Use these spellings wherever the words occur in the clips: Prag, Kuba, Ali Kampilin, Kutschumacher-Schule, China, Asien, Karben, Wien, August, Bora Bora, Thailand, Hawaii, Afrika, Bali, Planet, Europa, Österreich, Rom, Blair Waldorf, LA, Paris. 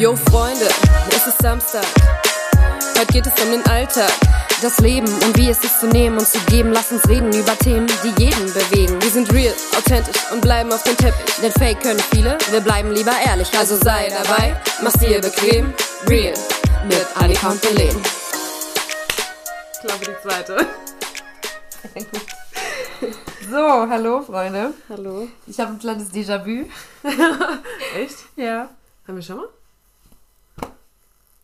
Yo Freunde, es ist Samstag, heute geht es um den Alltag, das Leben und wie es ist zu nehmen und zu geben. Lass uns reden über Themen, die jeden bewegen. Wir sind real, authentisch und bleiben auf dem Teppich, denn Fake können viele, wir bleiben lieber ehrlich. Also sei dabei, mach's dir bequem, real mit Ali Kampilin. Ich glaube die zweite. So, hallo Freunde. Hallo. Ich habe ein kleines Déjà-vu. Echt? Ja. Haben wir schon mal?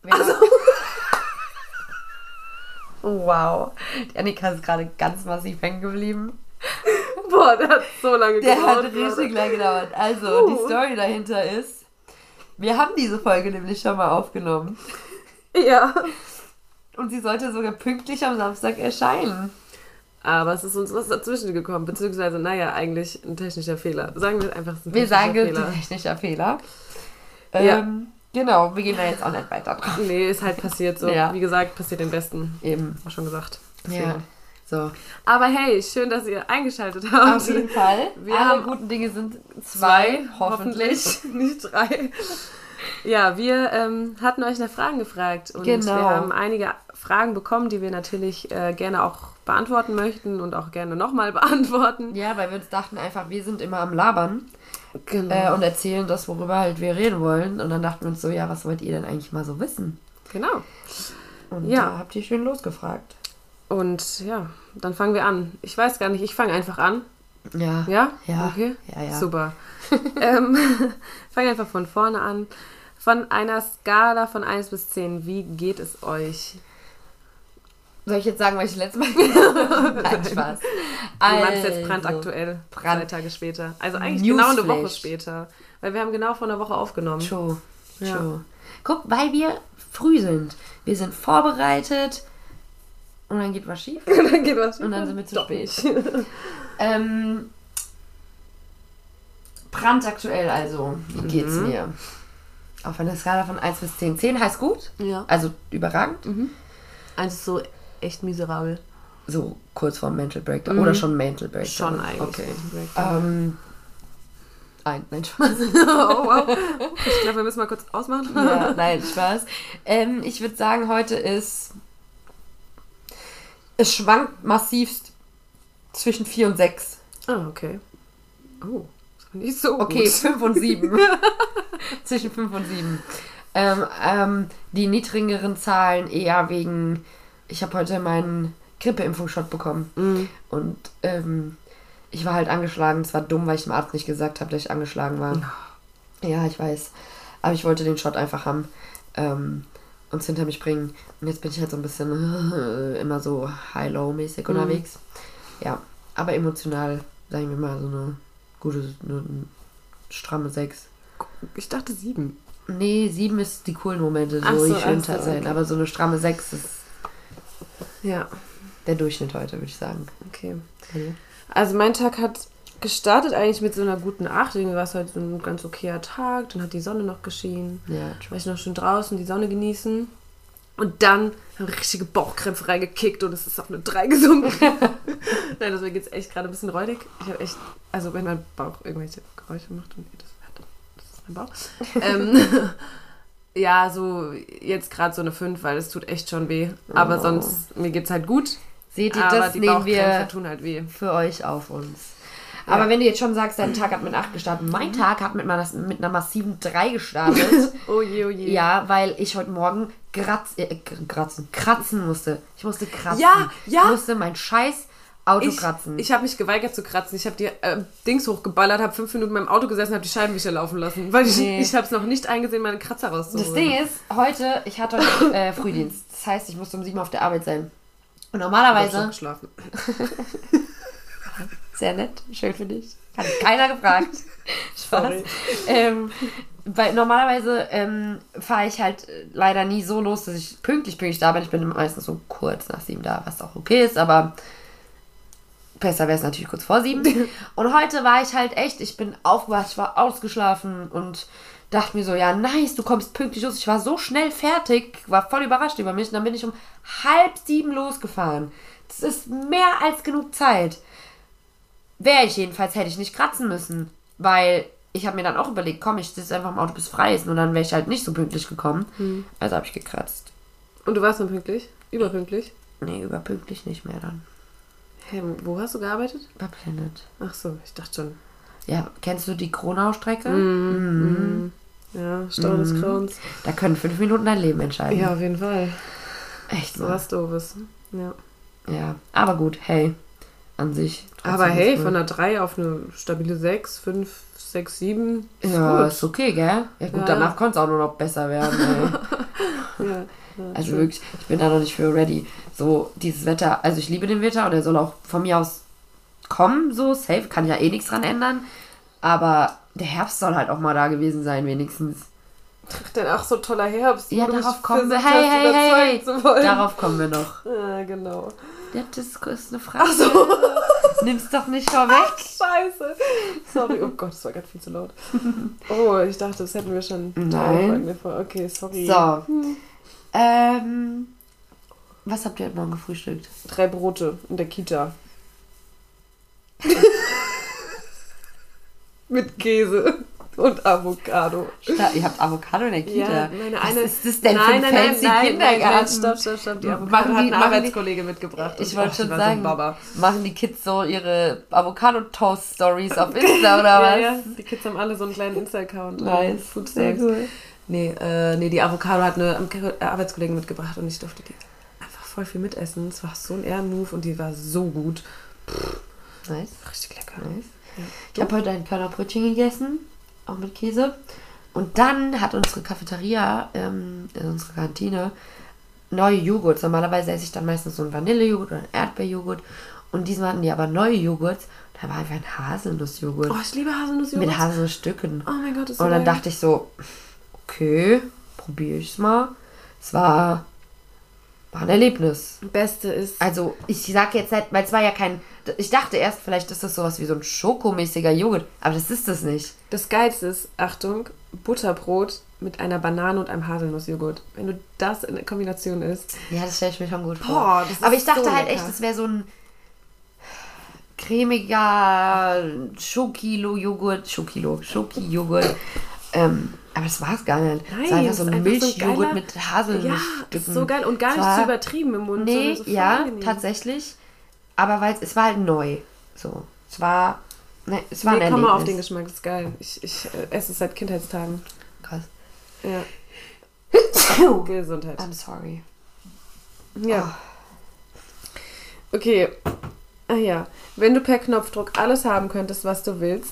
Also. Wow. Die Annika ist gerade ganz massiv hängen geblieben. Boah, der hat so lange gedauert. Der hat richtig lange gedauert. Also, Die Story dahinter ist, wir haben diese Folge nämlich schon mal aufgenommen. Ja. Und sie sollte sogar pünktlich am Samstag erscheinen. Aber es ist uns was dazwischen gekommen, beziehungsweise, naja, eigentlich ein technischer Fehler. Sagen wir einfach, es ist ein technischer Fehler. Wir sagen, es ist ein technischer Fehler. Ja. Genau, wir gehen da jetzt auch nicht weiter drauf. Nee, ist halt passiert so. Ja. Wie gesagt, passiert den Besten. Eben. Auch schon gesagt. Deswegen. Ja. So. Aber hey, schön, dass ihr eingeschaltet habt. Auf jeden Fall. Alle guten Dinge sind zwei, hoffentlich. Nicht drei. Ja, wir hatten euch nach Fragen gefragt und wir haben einige Fragen bekommen, die wir natürlich gerne auch beantworten möchten und auch gerne nochmal beantworten. Ja, weil wir uns dachten einfach, wir sind immer am Labern und erzählen das, worüber halt wir reden wollen. Und dann dachten wir uns so, ja, was wollt ihr denn eigentlich mal so wissen? Genau. Und da habt ihr schön losgefragt. Und ja, dann fangen wir an. Ich weiß gar nicht, ich fange einfach an. Ja. Ja? Ja. Okay. Ja, ja. Super. Fange einfach von vorne an. Von einer Skala von 1 bis 10, wie geht es euch? Soll ich jetzt sagen, was ich letztes Mal gesagt habe? Nein, Spaß. Also, du meinst jetzt brandaktuell, 2 Tage später. Also eigentlich Newsflash. Genau eine Woche später. Weil wir haben genau vor einer Woche aufgenommen. Show. Ja. Show. Guck, weil wir früh sind. Wir sind vorbereitet und dann geht was schief. Und dann sind wir zu spät. Brandaktuell also. Wie geht's mir? Auf einer Skala von 1 bis 10. 10 heißt gut. Ja. Also überragend. 1 ist so echt miserabel. So kurz vor Mental Breakdown. Oder schon Mental Breakdown. Schon eigentlich. Okay. Nein, Spaß. Oh, wow. Ich glaube, wir müssen mal kurz ausmachen. Ja, nein, Spaß. Ich würde sagen, heute ist... Es schwankt massivst zwischen 4 und 6. Ah, okay. Oh, das war nicht so gut. Okay, 5 und 7. Zwischen 5 und 7. Die niedrigeren Zahlen eher wegen... Ich habe heute meinen Grippeimpfungsshot bekommen. Und ich war halt angeschlagen. Es war dumm, weil ich dem Arzt nicht gesagt habe, dass ich angeschlagen war. Ja, ich weiß. Aber ich wollte den Shot einfach haben. Uns hinter mich bringen. Und jetzt bin ich halt so ein bisschen immer so high-low-mäßig unterwegs. Ja, aber emotional, sagen wir mal, so eine gute, eine stramme 6. Ich dachte 7. Nee, 7 ist die coolen Momente, so die schön sein. Okay. Aber so eine stramme 6 ist der Durchschnitt heute, würde ich sagen. Okay. Also mein Tag hat gestartet eigentlich mit so einer guten 8. Irgendwie war es halt so ein ganz okayer Tag. Dann hat die Sonne noch geschienen. Ja, war ich noch schön draußen, die Sonne genießen. Und dann haben richtige Bauchkrämpfe reingekickt und es ist auf eine 3 gesunken. Nein, deswegen geht es echt gerade ein bisschen räudig. Ich habe echt, also wenn mein Bauch irgendwelche Geräusche macht und das ist mein Bauch. Ja, so jetzt gerade so eine 5, weil es tut echt schon weh. Aber sonst, mir geht's halt gut. Seht ihr, aber das die nehmen wir tun halt weh. Für euch auf uns. Ja. Aber wenn du jetzt schon sagst, dein Tag hat mit 8 gestartet. Mein Tag hat mit einer massiven 3 gestartet. Oh je, oh je. Ja, weil ich heute Morgen kratzen musste. Ich musste kratzen. Ja, ja. Ich musste mein scheiß Auto kratzen. Ich habe mich geweigert zu kratzen. Ich habe die Dings hochgeballert, habe 5 Minuten in meinem Auto gesessen, habe die Scheibenwischer laufen lassen, weil ich habe es noch nicht eingesehen, meine Kratzer rauszuholen. Das Ding ist, ich hatte heute Frühdienst. Das heißt, ich musste um 7 auf der Arbeit sein. Und normalerweise... Ich habe schon geschlafen. Sehr nett, schön für dich. Hat keiner gefragt. Spaß. Weil normalerweise fahre ich halt leider nie so los, dass ich pünktlich da bin. Ich bin meistens so kurz nach 7 da, was auch okay ist, aber... Besser wäre es natürlich kurz vor 7. Und heute war ich halt echt, ich bin aufgewacht, ich war ausgeschlafen und dachte mir so, ja nice, du kommst pünktlich los. Ich war so schnell fertig, war voll überrascht über mich. Und dann bin ich um 6:30 losgefahren. Das ist mehr als genug Zeit. Hätte ich nicht kratzen müssen, weil ich habe mir dann auch überlegt, komm, ich sitze einfach im Auto bis frei ist. Und dann wäre ich halt nicht so pünktlich gekommen. Mhm. Also habe ich gekratzt. Und du warst dann pünktlich? Überpünktlich? Nee, überpünktlich nicht mehr dann. Hä, wo hast du gearbeitet? Bei Planet. Ach so, ich dachte schon. Ja, kennst du die Kronau-Strecke? Mhm. Mhm. Ja, Stau des Grauens. Da können 5 Minuten dein Leben entscheiden. Ja, auf jeden Fall. Echt, so was Doofes. Ja. Ja, aber gut, hey, an sich. Aber hey, von einer 3 auf eine stabile 6, 5, 6, 7. Ist ja, gut. Ist okay, gell? Ja gut, ja. Danach konnte es auch nur noch besser werden. Hey. Ja. Also wirklich, ich bin da noch nicht für ready. So, dieses Wetter, also ich liebe den Wetter und er soll auch von mir aus kommen, so safe, kann ich ja eh nichts dran ändern. Aber der Herbst soll halt auch mal da gewesen sein, wenigstens. Ach, denn auch so toller Herbst. Ja, darauf kommen wir. Hey, darauf kommen wir noch. Ja, genau. Ja, das ist eine Frage. Ach so. Nimm's doch nicht vorweg. Ach, scheiße. Sorry, oh Gott, das war gerade viel zu laut. Oh, ich dachte, das hätten wir schon. Nein. Okay, sorry. So. Was habt ihr heute Morgen gefrühstückt? 3 Brote in der Kita. Mit Käse und Avocado. Ihr habt Avocado in der Kita? Ja, was ist das denn für ein fancy Kindergarten? Stopp. Die Avocado hat eine Arbeitskollegin mitgebracht. Ich wollte schon sagen, so machen die Kids so ihre Avocado-Toast-Stories auf Insta oder was? Ja, die Kids haben alle so einen kleinen Insta-Account. Nice, gut, sehr cool. Nee, die Avocado hat eine Arbeitskollegin mitgebracht und ich durfte die einfach voll viel mitessen. Es war so ein Ehrenmove und die war so gut. Pff, nice. Richtig lecker. Nice. Ja. Ich habe heute ein Körnerbrötchen gegessen, auch mit Käse. Und dann hat unsere Cafeteria, unsere Kantine, neue Joghurts. Normalerweise esse ich dann meistens so einen Vanillejoghurt oder einen Erdbeerjoghurt. Und diesmal hatten die aber neue Joghurts. Da war einfach ein Haselnussjoghurt. Oh, ich liebe Haselnussjoghurt. Mit Haselnussstücken. Oh mein Gott, das ist so geil. Und dann dachte ich so... Okay, probiere ich es mal. Es war ein Erlebnis. Beste ist... Also, ich sage jetzt halt, weil es war ja kein... Ich dachte erst, vielleicht ist das sowas wie so ein schokomäßiger Joghurt, aber das ist das nicht. Das Geilste ist, Achtung, Butterbrot mit einer Banane und einem Haselnussjoghurt. Wenn du das in Kombination isst... Ja, das stelle ich mir schon gut vor. Boah, das ist aber ich dachte so halt echt, das wäre so ein cremiger Schoki-Joghurt. Aber das war es gar nicht. Nein, es war einfach so ein Milchjoghurt mit Haselnussstücken. Ja, so geil und gar nicht so übertrieben im Mund. Nee, so ja, angenehm. Tatsächlich. Aber weil es war halt neu. So, es war ein Erlebnis. Ich komme auf den Geschmack, das ist geil. Ich esse es seit Kindheitstagen. Krass. Ja. Gesundheit. I'm sorry. Ja. Oh. Okay. Ah ja. Wenn du per Knopfdruck alles haben könntest, was du willst,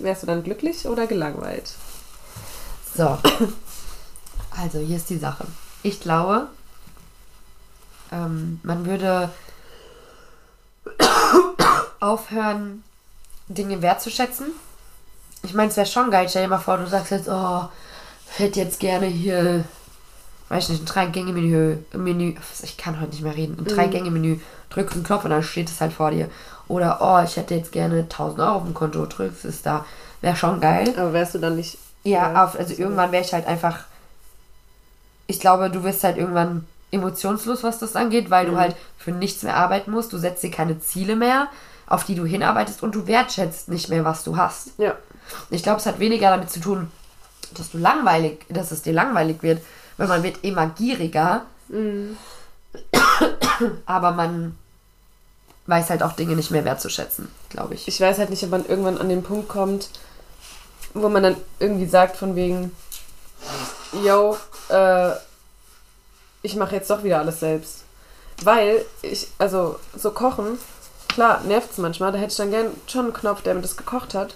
wärst du dann glücklich oder gelangweilt? So, also hier ist die Sache. Ich glaube, man würde aufhören, Dinge wertzuschätzen. Ich meine, es wäre schon geil, stell dir mal vor, du sagst jetzt, oh, ich hätte jetzt gerne hier, weiß nicht, ein 3-Gänge-Menü, ich kann heute nicht mehr reden, ein 3-Gänge-Menü, drückst einen Knopf und dann steht es halt vor dir. Oder, oh, ich hätte jetzt gerne 1000 Euro auf dem Konto, drückst es da. Wäre schon geil. Aber wärst du dann nicht... Ja, also irgendwann wäre ich halt einfach, ich glaube, du wirst halt irgendwann emotionslos, was das angeht, weil du halt für nichts mehr arbeiten musst, du setzt dir keine Ziele mehr, auf die du hinarbeitest und du wertschätzt nicht mehr, was du hast. Ja. Ich glaube, es hat weniger damit zu tun, dass es dir langweilig wird, weil man wird immer gieriger, aber man weiß halt auch Dinge nicht mehr wertzuschätzen, glaube ich. Ich weiß halt nicht, ob man irgendwann an den Punkt kommt, wo man dann irgendwie sagt von wegen, yo, ich mache jetzt doch wieder alles selbst. Weil so kochen, klar, nervt es manchmal, da hätte ich dann gern schon einen Knopf, der mir das gekocht hat.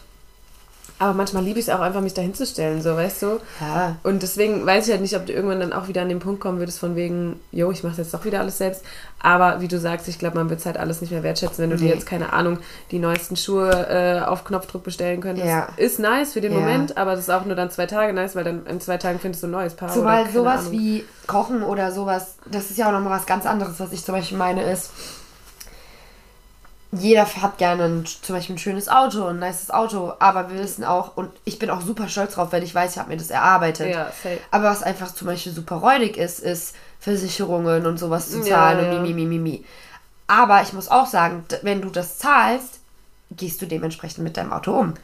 Aber manchmal liebe ich es auch einfach, mich dahinzustellen, so, weißt du? Ja. Und deswegen weiß ich halt nicht, ob du irgendwann dann auch wieder an den Punkt kommen würdest von wegen, yo, ich mache jetzt doch wieder alles selbst. Aber wie du sagst, ich glaube, man wird es halt alles nicht mehr wertschätzen, wenn du dir jetzt, keine Ahnung, die neuesten Schuhe auf Knopfdruck bestellen könntest. Ja. Ist nice für den Moment, aber das ist auch nur dann 2 Tage nice, weil dann in 2 Tagen findest du ein neues Paar. Zumal sowas wie Kochen oder sowas, das ist ja auch nochmal was ganz anderes, was ich zum Beispiel meine ist, jeder hat gerne zum Beispiel ein schönes Auto, ein nices Auto, aber wir wissen auch, und ich bin auch super stolz drauf, weil ich weiß, ich habe mir das erarbeitet. Ja, aber was einfach zum Beispiel super räudig ist Versicherungen und sowas zu zahlen und mi. Aber ich muss auch sagen, wenn du das zahlst, gehst du dementsprechend mit deinem Auto um.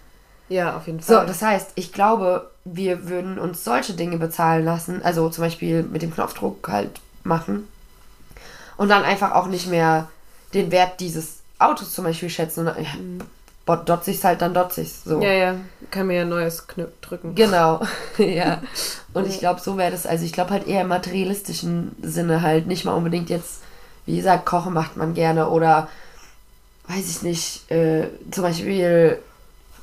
Ja, auf jeden Fall. So, das heißt, ich glaube, wir würden uns solche Dinge bezahlen lassen, also zum Beispiel mit dem Knopfdruck halt machen und dann einfach auch nicht mehr den Wert dieses Autos zum Beispiel schätzen und ja, dotzig's halt, dann dotzig's. So. Ja, ja, kann mir ja neues Knöpf drücken. Genau, ja. Und ich glaube, so wäre das, also ich glaube halt eher im materialistischen Sinne halt, nicht mal unbedingt jetzt, wie gesagt, kochen macht man gerne oder weiß ich nicht, zum Beispiel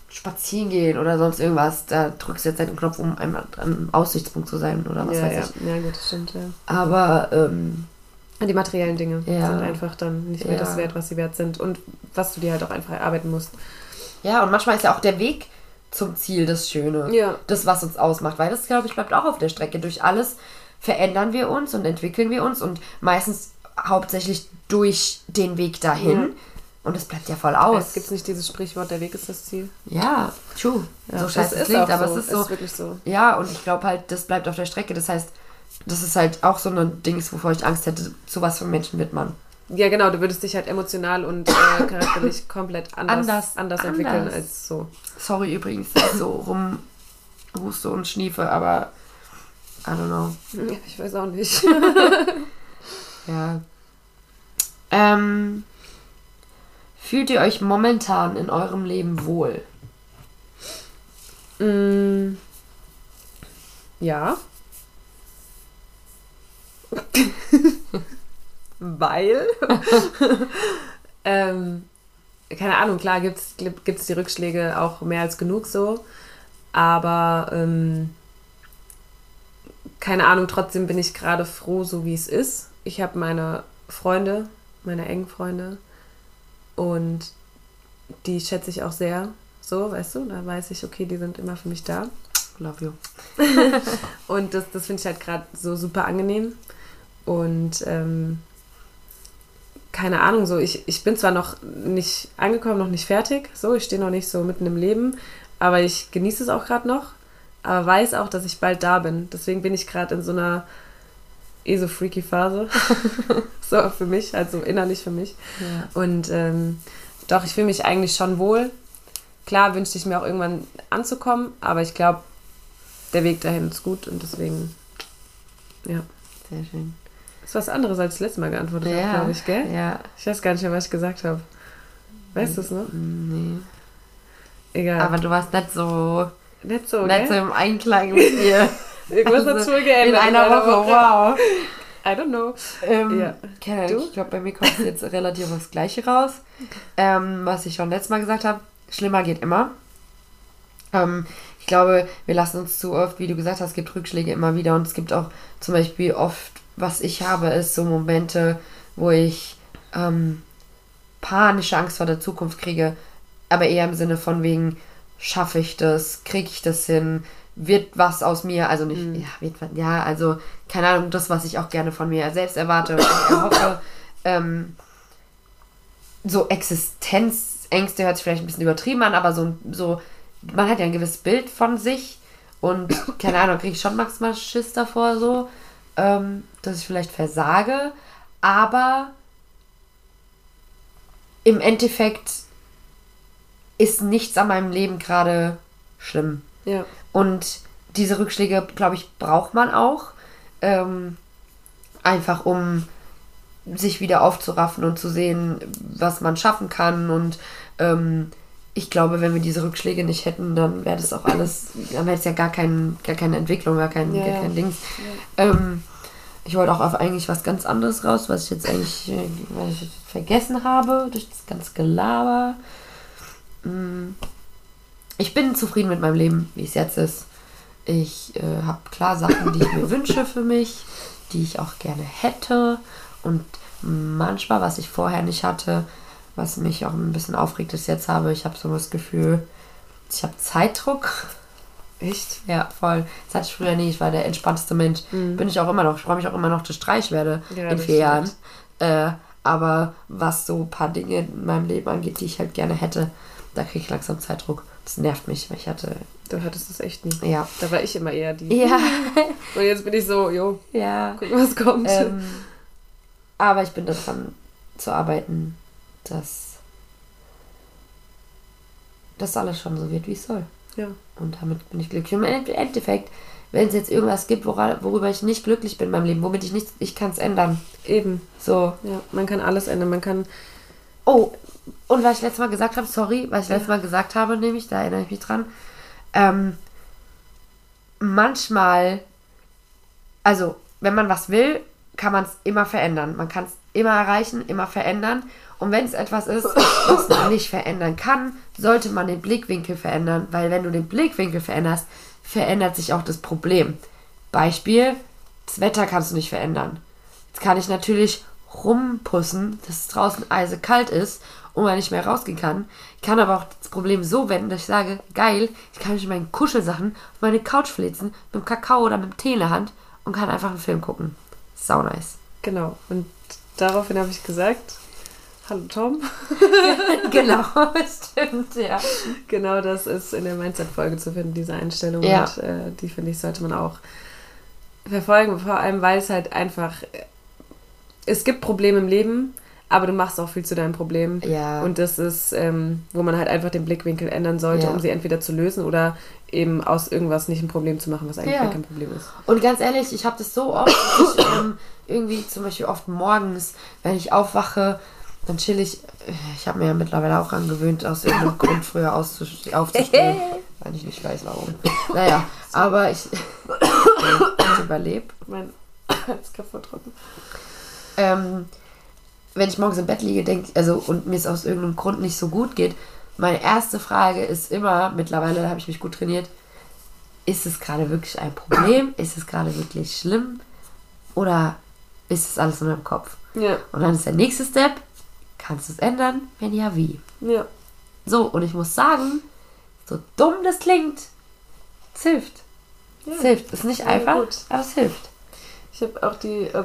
spazieren gehen oder sonst irgendwas, da drückst du jetzt einen Knopf, um einmal am Aussichtspunkt zu sein oder was weiß ich. Ja, gut, das stimmt, ja. Aber die materiellen Dinge sind einfach dann nicht mehr das wert, was sie wert sind und was du dir halt auch einfach erarbeiten musst. Ja, und manchmal ist ja auch der Weg zum Ziel das Schöne, das, was uns ausmacht, weil das, glaube ich, bleibt auch auf der Strecke. Durch alles verändern wir uns und entwickeln wir uns und meistens hauptsächlich durch den Weg dahin. Mhm. Und es bleibt ja voll aus. Es gibt nicht dieses Sprichwort, der Weg ist das Ziel. Ja, true. Ja, so scheiße es klingt, aber so. Es ist so. Ist wirklich so. Ja, und ich glaube halt, das bleibt auf der Strecke. Das heißt, das ist halt auch so ein Dings, wovor ich Angst hätte. So was für Menschen wird man. Ja, genau. Du würdest dich halt emotional und charakterlich komplett anders entwickeln als so. Sorry übrigens, dass ich so rumhuste und schniefe, aber I don't know. Ja, ich weiß auch nicht. Ja. Fühlt ihr euch momentan in eurem Leben wohl? Ja. Weil? Keine Ahnung, klar gibt's die Rückschläge auch mehr als genug so. Aber keine Ahnung, trotzdem bin ich gerade froh, so wie es ist. Ich habe meine engen Freunde, und die schätze ich auch sehr, so, weißt du, da weiß ich, okay, die sind immer für mich da. Love you. Und das finde ich halt gerade so super angenehm. Und keine Ahnung, so ich bin zwar noch nicht angekommen, noch nicht fertig, so, ich stehe noch nicht so mitten im Leben, aber ich genieße es auch gerade noch, aber weiß auch, dass ich bald da bin. Deswegen bin ich gerade in so einer so freaky Phase. So für mich, also innerlich für mich. Ja. Und doch, ich fühle mich eigentlich schon wohl. Klar wünschte ich mir auch irgendwann anzukommen, aber ich glaube, der Weg dahin ist gut und deswegen, ja. Sehr schön. Das ist was anderes, als ich letztes Mal geantwortet habe, glaube ich, gell? Ja. Ich weiß gar nicht mehr, was ich gesagt habe. Weißt du es noch? Nee. Egal. Aber du warst nicht so im Einklang mit dir. Irgendwas hat schon geändert. In einer Woche, wow. I don't know. Ich glaube, bei mir kommt jetzt relativ das Gleiche raus. Was ich schon letztes Mal gesagt habe, schlimmer geht immer. Ich glaube, wir lassen uns zu oft, wie du gesagt hast, es gibt Rückschläge immer wieder und es gibt auch zum Beispiel oft, was ich habe, ist so Momente, wo ich panische Angst vor der Zukunft kriege, aber eher im Sinne von wegen, schaffe ich das, kriege ich das hin, wird was aus mir, also nicht, also keine Ahnung, das, was ich auch gerne von mir selbst erwarte und erhoffe, so Existenzängste hört sich vielleicht ein bisschen übertrieben an, aber so man hat ja ein gewisses Bild von sich und keine Ahnung, kriege ich schon maximal Schiss davor so, dass ich vielleicht versage, aber im Endeffekt ist nichts an meinem Leben gerade schlimm. Ja. Und diese Rückschläge, glaube ich, braucht man auch, einfach um sich wieder aufzuraffen und zu sehen, was man schaffen kann. Und ich glaube, wenn wir diese Rückschläge nicht hätten, dann wäre das auch alles, dann wäre es ja gar keine Entwicklung, gar kein Ding. Ja. Ich wollte auch auf eigentlich was ganz anderes raus, was ich vergessen habe, durch das ganze Gelaber. Ich bin zufrieden mit meinem Leben, wie es jetzt ist. Ich habe klar Sachen, die ich mir wünsche für mich, die ich auch gerne hätte. Und manchmal, was ich vorher nicht hatte, was mich auch ein bisschen aufregt, das jetzt habe, ich habe so das Gefühl, ich habe Zeitdruck. Echt? Ja, voll. Das hatte ich früher nicht. Ich war der entspannteste Mensch. Mhm. Bin ich auch immer noch. Ich freue mich auch immer noch, dass ich reich werde in 4 Jahren. Aber was so ein paar Dinge in meinem Leben angeht, die ich halt gerne hätte, da kriege ich langsam Zeitdruck. Das nervt mich, weil ich hatte... Du hattest das echt nie. Ja. Da war ich immer eher die... Ja. Und jetzt bin ich so, gucken, was kommt. Aber ich bin daran zu arbeiten, dass das alles schon so wird, wie es soll. ja. Und damit bin ich glücklich. Und im Endeffekt, wenn es jetzt irgendwas gibt, worüber ich nicht glücklich bin in meinem Leben, womit ich nichts, ich kann es ändern. Eben. So. Ja, man kann alles ändern, man kann... Oh, und was ich letztes Mal gesagt habe, sorry, was ich letztes Mal gesagt habe, nämlich, da erinnere ich mich dran, manchmal, also, wenn man was will, kann man es immer verändern. Man kann es immer erreichen, immer verändern. Und wenn es etwas ist, was man nicht verändern kann, sollte man den Blickwinkel verändern. Weil wenn du den Blickwinkel veränderst, verändert sich auch das Problem. Beispiel, das Wetter kannst du nicht verändern. Jetzt kann ich natürlich rumpussen, dass es draußen eisekalt ist und man nicht mehr rausgehen kann. Ich kann aber auch das Problem so wenden, dass ich sage, geil, ich kann mich mit meinen Kuschelsachen auf meine Couch flitzen, mit dem Kakao oder mit dem Tee in der Hand und kann einfach einen Film gucken. Sau nice. Genau. Und daraufhin habe ich gesagt, hallo Tom. Genau, stimmt, ja. Genau, das ist in der Mindset-Folge zu finden, diese Einstellung. Ja. Und die, finde ich, sollte man auch verfolgen. Vor allem, weil es halt einfach, es gibt Probleme im Leben, aber du machst auch viel zu deinem Problem. Ja. Und das ist, wo man halt einfach den Blickwinkel ändern sollte, ja, um sie entweder zu lösen oder eben aus irgendwas nicht ein Problem zu machen, was eigentlich ja kein Problem ist. Und ganz ehrlich, ich habe das so oft, dass ich irgendwie zum Beispiel oft morgens, wenn ich aufwache, dann chill ich. Ich habe mir ja mittlerweile auch angewöhnt, aus irgendeinem Grund früher aufzustehen, weil ich nicht weiß, warum. Naja, aber ich überlebe. Mein ist kaputt trocken. Wenn ich morgens im Bett liege, denke ich, also, und mir es aus irgendeinem Grund nicht so gut geht, meine erste Frage ist immer, mittlerweile, da habe ich mich gut trainiert, ist es gerade wirklich ein Problem? Ist es gerade wirklich schlimm? Oder ist es alles in meinem Kopf? Ja. Und dann ist der nächste Step, kannst du es ändern? Wenn ja, wie? Ja. So, und ich muss sagen, so dumm das klingt, es hilft. Ja. Es hilft. Es ist nicht einfach, aber es hilft. Ich habe auch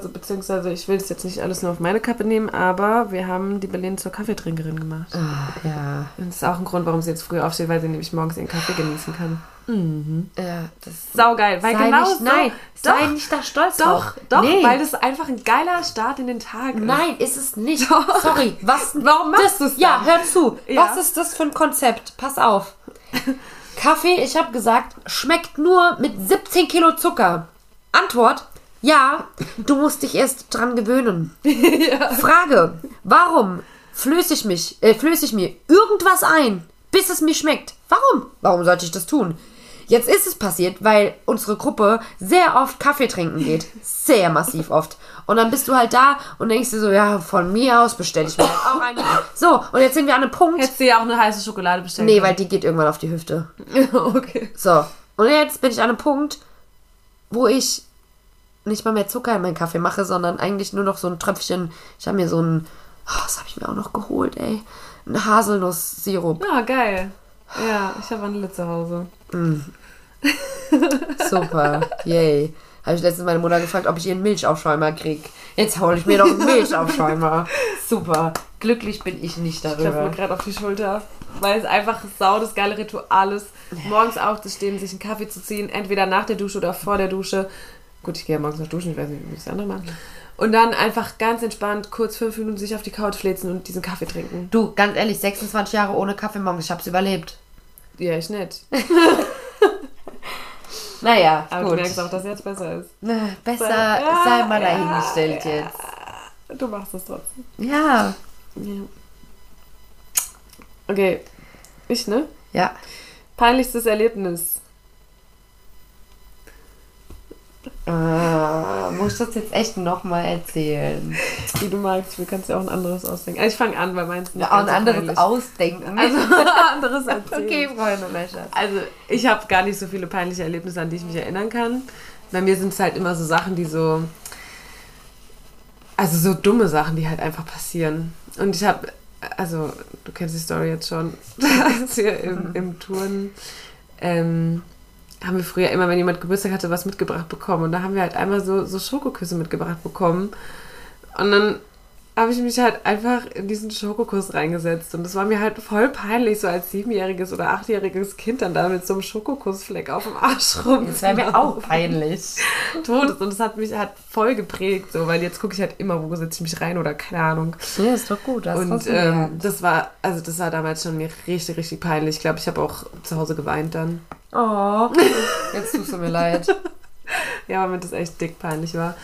beziehungsweise ich will es jetzt nicht alles nur auf meine Kappe nehmen, aber wir haben die Berlin zur Kaffeetrinkerin gemacht. Ah, ja. Und das ist auch ein Grund, warum sie jetzt früh aufsteht, weil sie nämlich morgens ihren Kaffee genießen kann. Mhm. Ja, das ist saugeil. Weil sei genau nicht, so, nein, doch, sei nicht da stolz drauf. Doch, nee, weil das einfach ein geiler Start in den Tag ist. Nein, ist es nicht. Doch. Sorry, warum machst du es? Ja, hör zu. Ja. Was ist das für ein Konzept? Pass auf. Kaffee, ich habe gesagt, schmeckt nur mit 17 Kilo Zucker. Antwort: Ja, du musst dich erst dran gewöhnen. Ja. Frage, warum flöße ich mir irgendwas ein, bis es mir schmeckt? Warum? Warum sollte ich das tun? Jetzt ist es passiert, weil unsere Gruppe sehr oft Kaffee trinken geht. Sehr massiv oft. Und dann bist du halt da und denkst dir so, ja, von mir aus bestelle ich mir halt auch eine. So, und jetzt sind wir an einem Punkt. Hättest du ja auch eine heiße Schokolade bestellt. Nee, weil die geht irgendwann auf die Hüfte. Okay. So, und jetzt bin ich an einem Punkt, wo ich nicht mal mehr Zucker in meinen Kaffee mache, sondern eigentlich nur noch so ein Tröpfchen. Ich habe mir so ein, das habe ich mir auch noch geholt, ey, ein Haselnuss-Sirup. Ja, geil. Ja, ich habe Vanille zu Hause. Mm. Super, yay. Habe ich letztens meine Mutter gefragt, ob ich ihren Milchaufschäumer kriege. Jetzt hole ich mir doch einen Milchaufschäumer. Super, glücklich bin ich nicht darüber. Ich klopfe mir gerade auf die Schulter, weil es einfach das geile Ritual ist, morgens aufzustehen, sich einen Kaffee zu ziehen, entweder nach der Dusche oder vor der Dusche. Gut, ich gehe ja morgens noch duschen, ich weiß nicht, wie ich das andere mache. Und dann einfach ganz entspannt, kurz 5 Minuten sich auf die Couch flitzen und diesen Kaffee trinken. Du, ganz ehrlich, 26 Jahre ohne Kaffee morgens, ich hab's überlebt. Ja, ich nicht. Naja, aber gut. Du merkst auch, dass jetzt besser ist. Na, besser sei mal dahingestellt jetzt. Du machst es trotzdem. Ja. Okay, ich, ne? Ja. Peinlichstes Erlebnis. Muss ich das jetzt echt nochmal erzählen? Wie du magst, du kannst ja auch ein anderes ausdenken. Also ich fange an, weil meins nicht. Ja, auch ein anderes peinlich. Ausdenken. Also anderes erzählen. Okay, Freunde, mein Schatz. Also ich habe gar nicht so viele peinliche Erlebnisse, an die ich mich erinnern kann. Bei mir sind es halt immer so Sachen, die so, also so dumme Sachen, die halt einfach passieren. Und ich habe, also du kennst die Story jetzt schon, als wir im Turnen haben wir früher immer, wenn jemand Geburtstag hatte, was mitgebracht bekommen. Und da haben wir halt einmal so Schokoküsse mitgebracht bekommen. Und dann habe ich mich halt einfach in diesen Schokokuss reingesetzt. Und das war mir halt voll peinlich, so als 7-jähriges oder 8-jähriges Kind dann da mit so einem Schokokussfleck auf dem Arsch rum. Das war mir auch peinlich. Todes. Und das hat mich halt voll geprägt, so, weil jetzt gucke ich halt immer, wo setze ich mich rein oder keine Ahnung. Ja, ist doch gut. Und das war damals schon mir richtig, richtig peinlich. Ich glaube, ich habe auch zu Hause geweint dann. Oh, jetzt tust du mir leid. Ja, weil mir das echt dick peinlich war.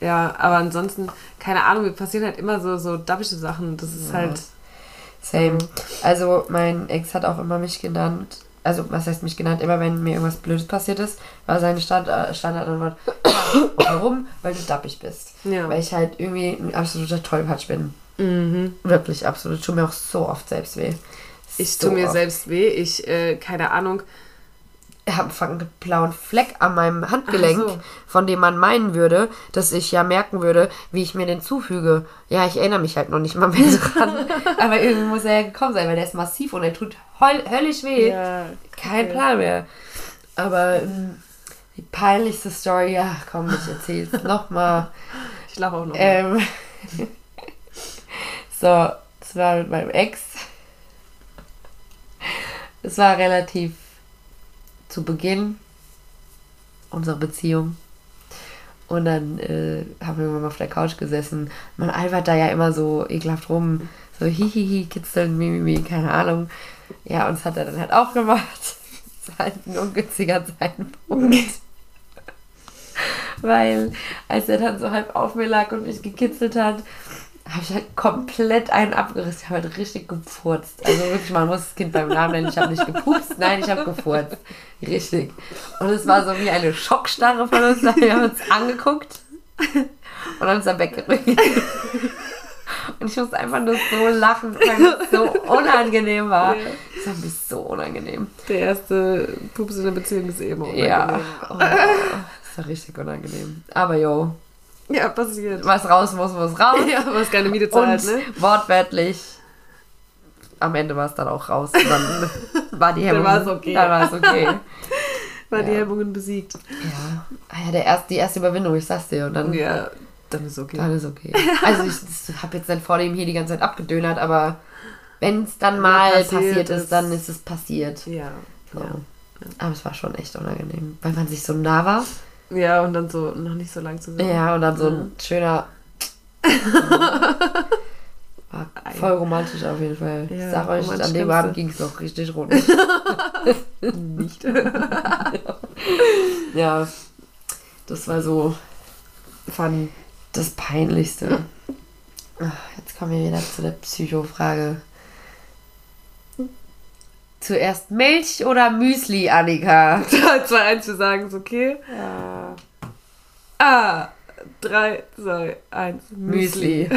Ja, aber ansonsten, keine Ahnung, mir passieren halt immer so dabische Sachen. Das ist halt... Same. Also mein Ex hat auch immer mich genannt, also was heißt mich genannt, immer wenn mir irgendwas Blödes passiert ist, war seine Standardantwort, warum? Weil du dappig bist. Ja. Weil ich halt irgendwie ein absoluter Tollpatsch bin. Mhm. Wirklich absolut. Ich tue mir auch so oft selbst weh. Ich, keine Ahnung... habe einen blauen Fleck an meinem Handgelenk, so. Von dem man meinen würde, dass ich ja merken würde, wie ich mir den zufüge. Ja, ich erinnere mich halt noch nicht mal mehr so dran. Aber irgendwie muss er ja gekommen sein, weil der ist massiv und er tut höllisch weh. Ja, kein Plan mehr. Aber die peinlichste Story, ja, komm, ich erzähl's nochmal. Ich lache auch nochmal. So, das war mit meinem Ex. Es war relativ zu Beginn unserer Beziehung. Und dann haben wir mal auf der Couch gesessen. Man albert da ja immer so ekelhaft rum. So hihihi, kitzeln, mimimi, keine Ahnung. Ja, und das hat er dann halt auch gemacht. Das war halt ein ungünstiger Zeitpunkt. Weil, als er dann so halb auf mir lag und mich gekitzelt hat, habe ich halt komplett einen abgerissen. Ich habe halt richtig gepfurzt. Also wirklich, man muss das Kind beim Namen nennen. Ich habe nicht gepupst, nein, ich habe gefurzt. Richtig. Und es war so wie eine Schockstarre von uns. Wir haben uns angeguckt und haben uns dann weggerückt. Und ich musste einfach nur so lachen, weil es so unangenehm war. Das war mir so unangenehm. Der erste Pups in der Beziehung ist eh immer unangenehm. Ja. Oh, das war richtig unangenehm. Aber yo. Ja, passiert. Was raus muss raus. Ja, was keine Miete zahlt, ne? Wortwörtlich. Am Ende war es dann auch raus. Dann war die Hemmung. Dann war es okay. War die Hemmungen besiegt. Ja. Ja, die erste Überwindung, ich sag's dir. Und dann, ja, dann ist okay. Dann ist okay. Also ich habe jetzt nicht vor dem hier die ganze Zeit abgedönert, aber wenn es dann mal passiert ist, dann ist es passiert. Ja. So. Ja. Aber es war schon echt unangenehm, weil man sich so nah war. Ja, und dann so noch nicht so lang zu sehen. Ja, und dann so ein schöner... war voll romantisch auf jeden Fall. Ja, ich sag euch, an dem Abend ging es noch richtig rund. Nicht. Ja, das war so... fand das Peinlichste. Jetzt kommen wir wieder zu der Psycho-Frage. Zuerst Milch oder Müsli, Annika? 2, 1, wir sagen es, okay? Ja. 3, 2, 1, Müsli.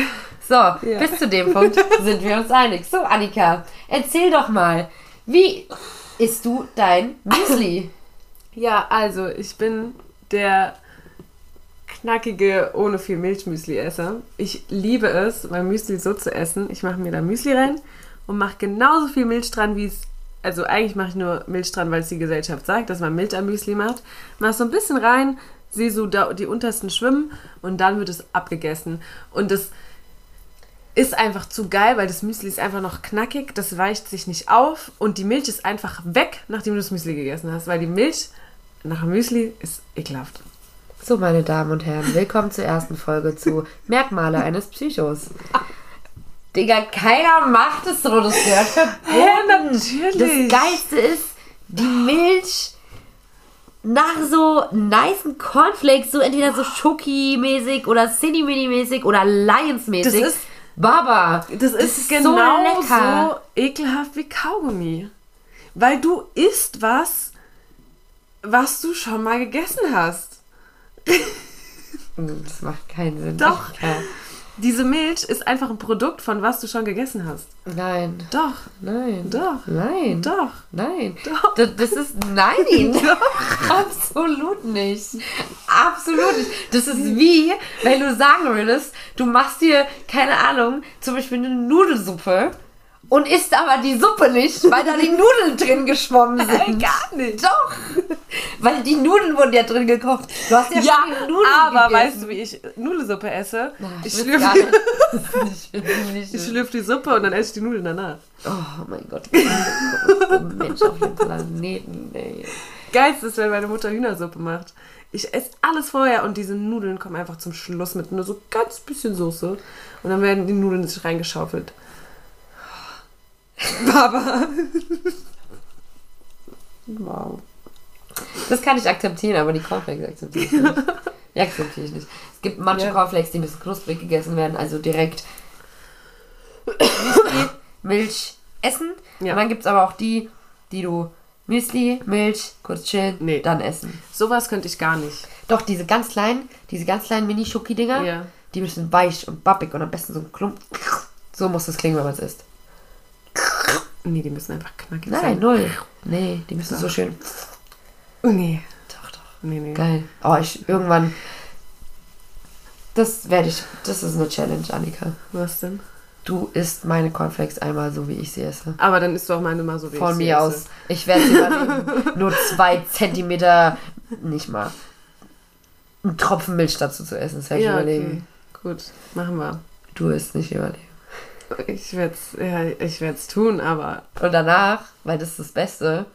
So, ja. Bis zu dem Punkt sind wir uns einig. So, Annika, erzähl doch mal, wie isst du dein Müsli? Ja, also, ich bin der knackige, ohne viel Milchmüsli-Esser. Ich liebe es, mein Müsli so zu essen. Ich mache mir da Müsli rein und mache genauso viel Milch dran, wie es... Also eigentlich mache ich nur Milch dran, weil es die Gesellschaft sagt, dass man Milch am Müsli macht. Mach so ein bisschen rein, sieh so die untersten schwimmen und dann wird es abgegessen. Und das ist einfach zu geil, weil das Müsli ist einfach noch knackig, das weicht sich nicht auf und die Milch ist einfach weg, nachdem du das Müsli gegessen hast, weil die Milch nach dem Müsli ist ekelhaft. So, meine Damen und Herren, willkommen zur ersten Folge zu Merkmale eines Psychos. Digga, keiner macht es so, das gehört verboten. Natürlich. Das Geilste ist, die Milch nach so nicen Cornflakes, so entweder so Schoki-mäßig oder Cinni-Mini-mäßig oder Lions-mäßig. Das ist Baba. Das ist genau so, so ekelhaft wie Kaugummi. Weil du isst was du schon mal gegessen hast. Das macht keinen Sinn. Doch. Diese Milch ist einfach ein Produkt von was du schon gegessen hast. Nein. Doch. Nein. Doch. Nein. Doch. Nein. Doch. Das ist nein. Doch. Absolut nicht. Absolut nicht. Das ist wie, wenn du sagen würdest, du machst dir, keine Ahnung, zum Beispiel eine Nudelsuppe und isst aber die Suppe nicht, weil da die Nudeln drin geschwommen sind. Gar nicht. Doch. Weil die Nudeln wurden ja drin gekocht. Du hast ja, schon Nudeln aber gegessen. Weißt du, wie ich Nudelsuppe esse? Na, ich schlürfe die Suppe und dann esse ich die Nudeln danach. Oh mein Gott. Oh Mensch auf dem Planeten, ey. Geilste ist, wenn meine Mutter Hühnersuppe macht. Ich esse alles vorher und diese Nudeln kommen einfach zum Schluss mit nur so ganz bisschen Soße. Und dann werden die Nudeln sich reingeschaufelt. Baba. Wow. Das kann ich akzeptieren, aber die Cornflakes akzeptiere ich nicht. Die akzeptiere ich nicht. Es gibt manche Cornflakes, die müssen knusprig gegessen werden, also direkt Müsli, Milch essen. Ja. Und dann gibt es aber auch die, die du Müsli, Milch, kurz chillen, dann essen. Sowas könnte ich gar nicht. Doch, diese ganz kleinen Mini-Schoki-Dinger, die müssen weich und bappig und am besten so ein Klumpen. So muss das klingen, wenn man es isst. Nee, die müssen einfach knackig sein. Nein, null. Nee, die müssen so schön. Nee. Doch. Nee. Geil. Oh, irgendwann... Das ist eine Challenge, Annika. Was denn? Du isst meine Cornflakes einmal so, wie ich sie esse. Aber dann isst du auch meine mal so, wie ich sie esse. Von mir aus. Ich werde sie übernehmen. Nur 2 Zentimeter, nicht mal. Einen Tropfen Milch dazu zu essen, das werde ich überleben. Okay. Gut, machen wir. Du wirst nicht überleben. Ich werde es tun, aber... Und danach, weil das ist das Beste,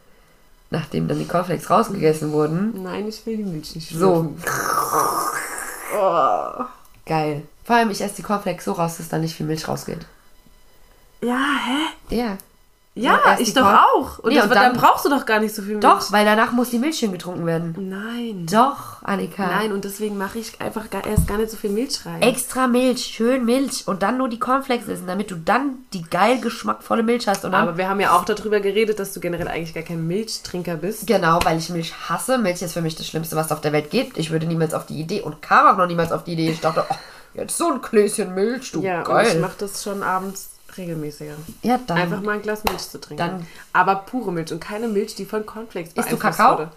nachdem dann die Cornflakes rausgegessen wurden... Nein, ich will die Milch nicht schlürfen. So. Oh. Geil. Vor allem, ich esse die Cornflakes so raus, dass da nicht viel Milch rausgeht. Ja, hä? Ja. Ja, ich doch auch. Und, dann brauchst du doch gar nicht so viel Milch. Doch, weil danach muss die Milch schön getrunken werden. Nein. Doch, Annika. Nein, und deswegen mache ich einfach erst gar nicht so viel Milch rein. Extra Milch, schön Milch und dann nur die Cornflakes essen, damit du dann die geil geschmackvolle Milch hast. Und dann, aber wir haben ja auch darüber geredet, dass du generell eigentlich gar kein Milchtrinker bist. Genau, weil ich Milch hasse. Milch ist für mich das Schlimmste, was es auf der Welt gibt. Ich würde niemals auf die Idee und kam auch noch niemals auf die Idee. Ich dachte, oh, jetzt so ein Gläschen Milch, du geil. Ja, ich mache das schon abends regelmäßiger. Ja, dann. Einfach mal ein Glas Milch zu trinken. Dann. Aber pure Milch und keine Milch, die von Cornflakes beeinflusst wurde.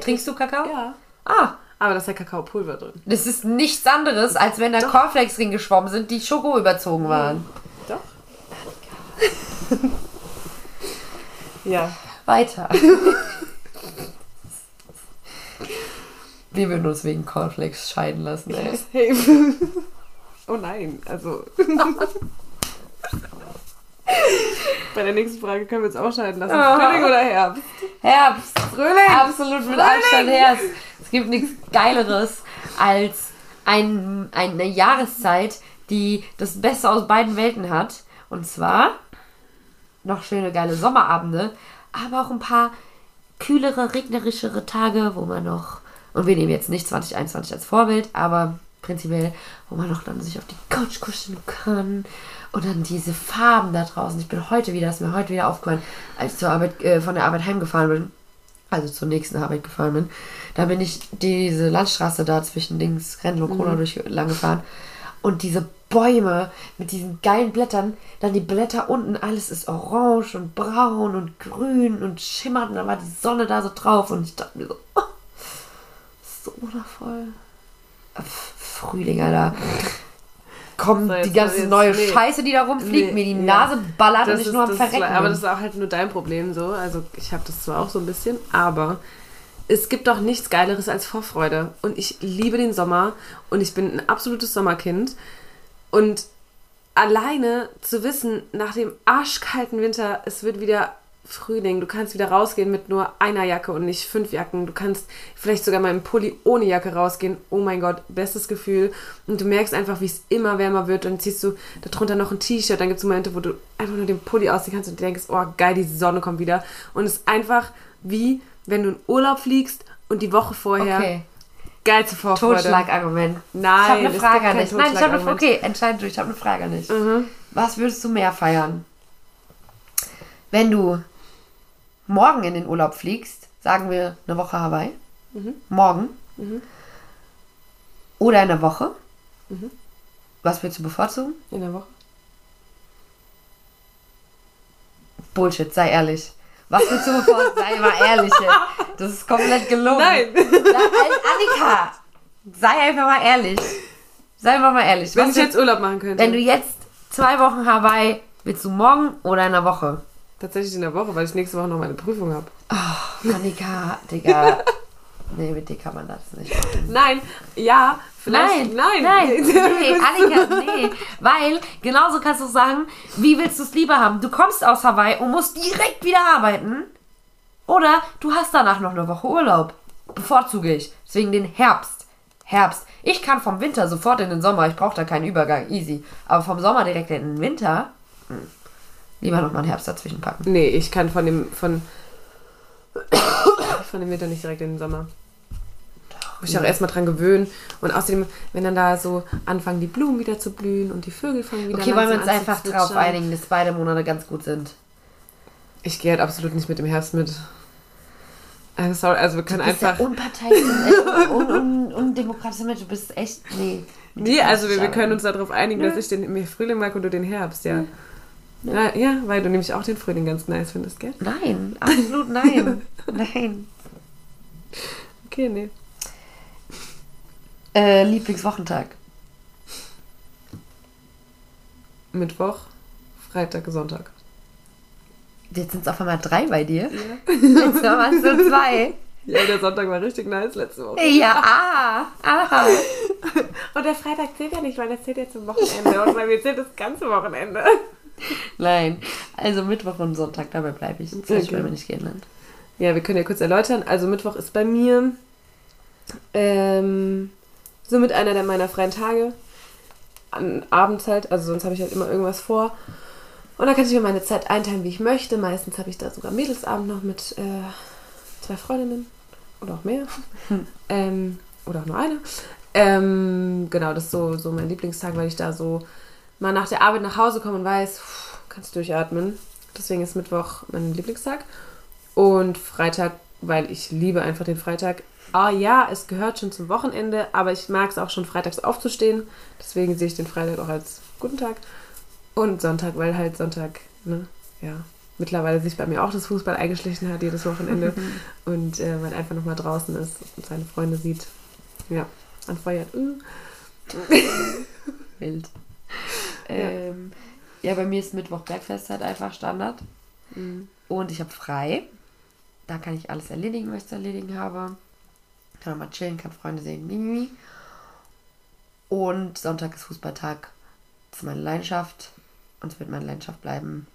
Trinkst du Kakao? Ja. Ah. Aber da ist ja Kakaopulver drin. Das ist nichts anderes, als wenn da Cornflakes drin geschwommen sind, die Schoko überzogen waren. Doch. Ja. Weiter. Wir würden uns wegen Cornflakes scheiden lassen, ey. Oh nein, also... Bei der nächsten Frage können wir uns auch scheiden lassen. Frühling oder Herbst? Herbst. Frühling. Absolut mit Abstand Herbst. Es gibt nichts Geileres als eine Jahreszeit, die das Beste aus beiden Welten hat. Und zwar noch schöne, geile Sommerabende, aber auch ein paar kühlere, regnerischere Tage, wo man noch, und wir nehmen jetzt nicht 2021 als Vorbild, aber prinzipiell, wo man noch dann sich auf die Couch kuscheln kann. Und dann diese Farben da draußen. Das ist mir heute wieder aufgefallen, als ich von der Arbeit heimgefahren bin, also zur nächsten Arbeit gefahren bin, da bin ich diese Landstraße da zwischen Dings, Renlo und Kona lang gefahren. Und diese Bäume mit diesen geilen Blättern, dann die Blätter unten, alles ist orange und braun und grün und schimmert. Und dann war die Sonne da so drauf und ich dachte mir so, oh, so wundervoll. Frühling, Alter. Kommt die ganze neue Scheiße, die da rumfliegt, mir die Nase ballert und ich nur am Verrecken. Aber das ist auch halt nur dein Problem so. Also ich habe das zwar auch so ein bisschen, aber es gibt doch nichts Geileres als Vorfreude. Und ich liebe den Sommer und ich bin ein absolutes Sommerkind. Und alleine zu wissen, nach dem arschkalten Winter, es wird wieder Frühling, du kannst wieder rausgehen mit nur einer Jacke und nicht 5 Jacken. Du kannst vielleicht sogar mal im Pulli ohne Jacke rausgehen. Oh mein Gott, bestes Gefühl. Und du merkst einfach, wie es immer wärmer wird. Dann ziehst du darunter noch ein T-Shirt. Dann gibt es Momente, wo du einfach nur den Pulli ausziehen kannst und denkst, oh geil, die Sonne kommt wieder. Und es ist einfach wie, wenn du in Urlaub fliegst und die Woche vorher geilste Vorfreude. Totschlagargument. Nein, ich habe eine Frage an dich. Okay, entscheide du. Ich habe eine Frage an dich. Mhm. Was würdest du mehr feiern? Wenn du morgen in den Urlaub fliegst, sagen wir eine Woche Hawaii, morgen, oder in der Woche, was willst du bevorzugen? In der Woche. Bullshit, sei ehrlich. Was willst du bevorzugen? Sei mal ehrlich jetzt. Das ist komplett gelogen. Nein. Annika, sei einfach mal ehrlich. Sei mal ehrlich. Wenn du jetzt Urlaub machen könntest. Wenn du jetzt 2 Wochen Hawaii, Willst du morgen oder in der Woche? Tatsächlich in der Woche, weil ich nächste Woche noch meine Prüfung habe. Oh, Annika, Digga. Nee, mit dir kann man das nicht machen. Nein, ja, vielleicht. Nein. Nee, Annika, nee. Weil, genauso kannst du sagen, wie willst du es lieber haben? Du kommst aus Hawaii und musst direkt wieder arbeiten. Oder du hast danach noch eine Woche Urlaub. Bevorzuge ich. Deswegen den Herbst. Ich kann vom Winter sofort in den Sommer. Ich brauche da keinen Übergang. Easy. Aber vom Sommer direkt in den Winter. Lieber nochmal einen Herbst dazwischen packen. Nee, ich kann von dem Winter nicht direkt in den Sommer. Muss ich auch erstmal dran gewöhnen. Und außerdem, wenn dann da so anfangen, die Blumen wieder zu blühen und die Vögel fangen wieder an. Okay, wollen wir uns einfach drauf einigen, dass beide Monate ganz gut sind. Ich gehe halt absolut nicht mit dem Herbst mit. I'm sorry, also wir können einfach... Du bist ja undemokratischer Mensch, du bist echt... Nee, also wir können uns darauf einigen, dass ich den Frühling mag und du den Herbst, ja. Ja, weil du nämlich auch den Frühling ganz nice findest, gell? Nein, absolut nein. Nein. Okay, nee. Lieblingswochentag. Mittwoch, Freitag, Sonntag. Jetzt sind es auf einmal 3 bei dir. Ja. Jetzt waren es nur 2. Ja, der Sonntag war richtig nice letzte Woche. Ja, aha. Und der Freitag zählt ja nicht, weil das zählt ja zum Wochenende. Und bei mir zählt das ganze Wochenende. Nein, also Mittwoch und Sonntag, dabei bleibe ich. Das habe ich bei mir nicht geändert. Ja, wir können ja kurz erläutern. Also Mittwoch ist bei mir somit einer der meiner freien Tage. Abends halt, also sonst habe ich halt immer irgendwas vor. Und da kann ich mir meine Zeit einteilen, wie ich möchte. Meistens habe ich da sogar Mädelsabend noch mit 2 Freundinnen oder auch mehr. Oder auch nur eine. Genau, das ist so mein Lieblingstag, weil ich da so mal nach der Arbeit nach Hause komme und weiß, kannst durchatmen. Deswegen ist Mittwoch mein Lieblingstag. Und Freitag, weil ich liebe einfach den Freitag. Ah ja, es gehört schon zum Wochenende, aber ich mag es auch schon freitags aufzustehen. Deswegen sehe ich den Freitag auch als guten Tag. Und Sonntag, weil halt Sonntag, ne, ja, mittlerweile sich bei mir auch das Fußball eingeschlichen hat, jedes Wochenende. Und man einfach nochmal draußen ist und seine Freunde sieht. Ja, anfeuert. Wild. Ja, bei mir ist Mittwoch Bergfest halt einfach Standard. Mhm. Und ich habe frei. Da kann ich alles erledigen, was ich zu erledigen habe. Kann auch mal chillen, kann Freunde sehen. Und Sonntag ist Fußballtag. Das ist meine Leidenschaft. Und es wird meine Leidenschaft bleiben.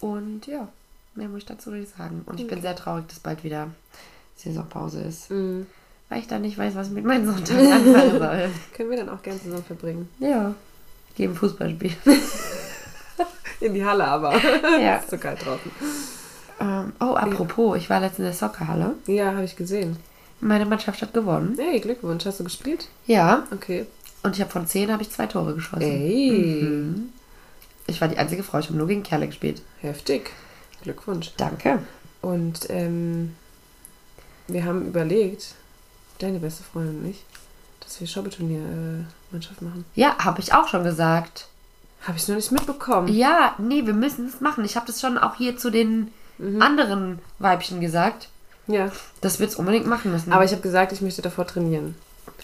Und ja, mehr muss ich dazu nicht sagen. Und ich bin sehr traurig, dass bald wieder Saisonpause ist. Mhm. Weil ich da nicht weiß, was ich mit meinen Sonntag anfangen soll. Können wir dann auch gerne zusammen verbringen. Ja. Geben Fußballspiel. In die Halle aber. Ja. Ist so kalt draußen. Apropos, ich war letztens in der Soccerhalle. Ja, habe ich gesehen. Meine Mannschaft hat gewonnen. Hey, Glückwunsch. Hast du gespielt? Ja. Okay. Und ich habe von 10 habe ich 2 Tore geschossen. Ey. Mhm. Ich war die einzige Frau, ich habe nur gegen Kerle gespielt. Heftig. Glückwunsch. Danke. Und wir haben überlegt, deine beste Freundin und ich, dass wir Schaubeturnier-Mannschaft machen. Ja, habe ich auch schon gesagt. Habe ich nur nicht mitbekommen. Ja, nee, wir müssen es machen. Ich habe das schon auch hier zu den anderen Weibchen gesagt. Ja. Dass wir es unbedingt machen müssen. Aber ich habe gesagt, ich möchte davor trainieren.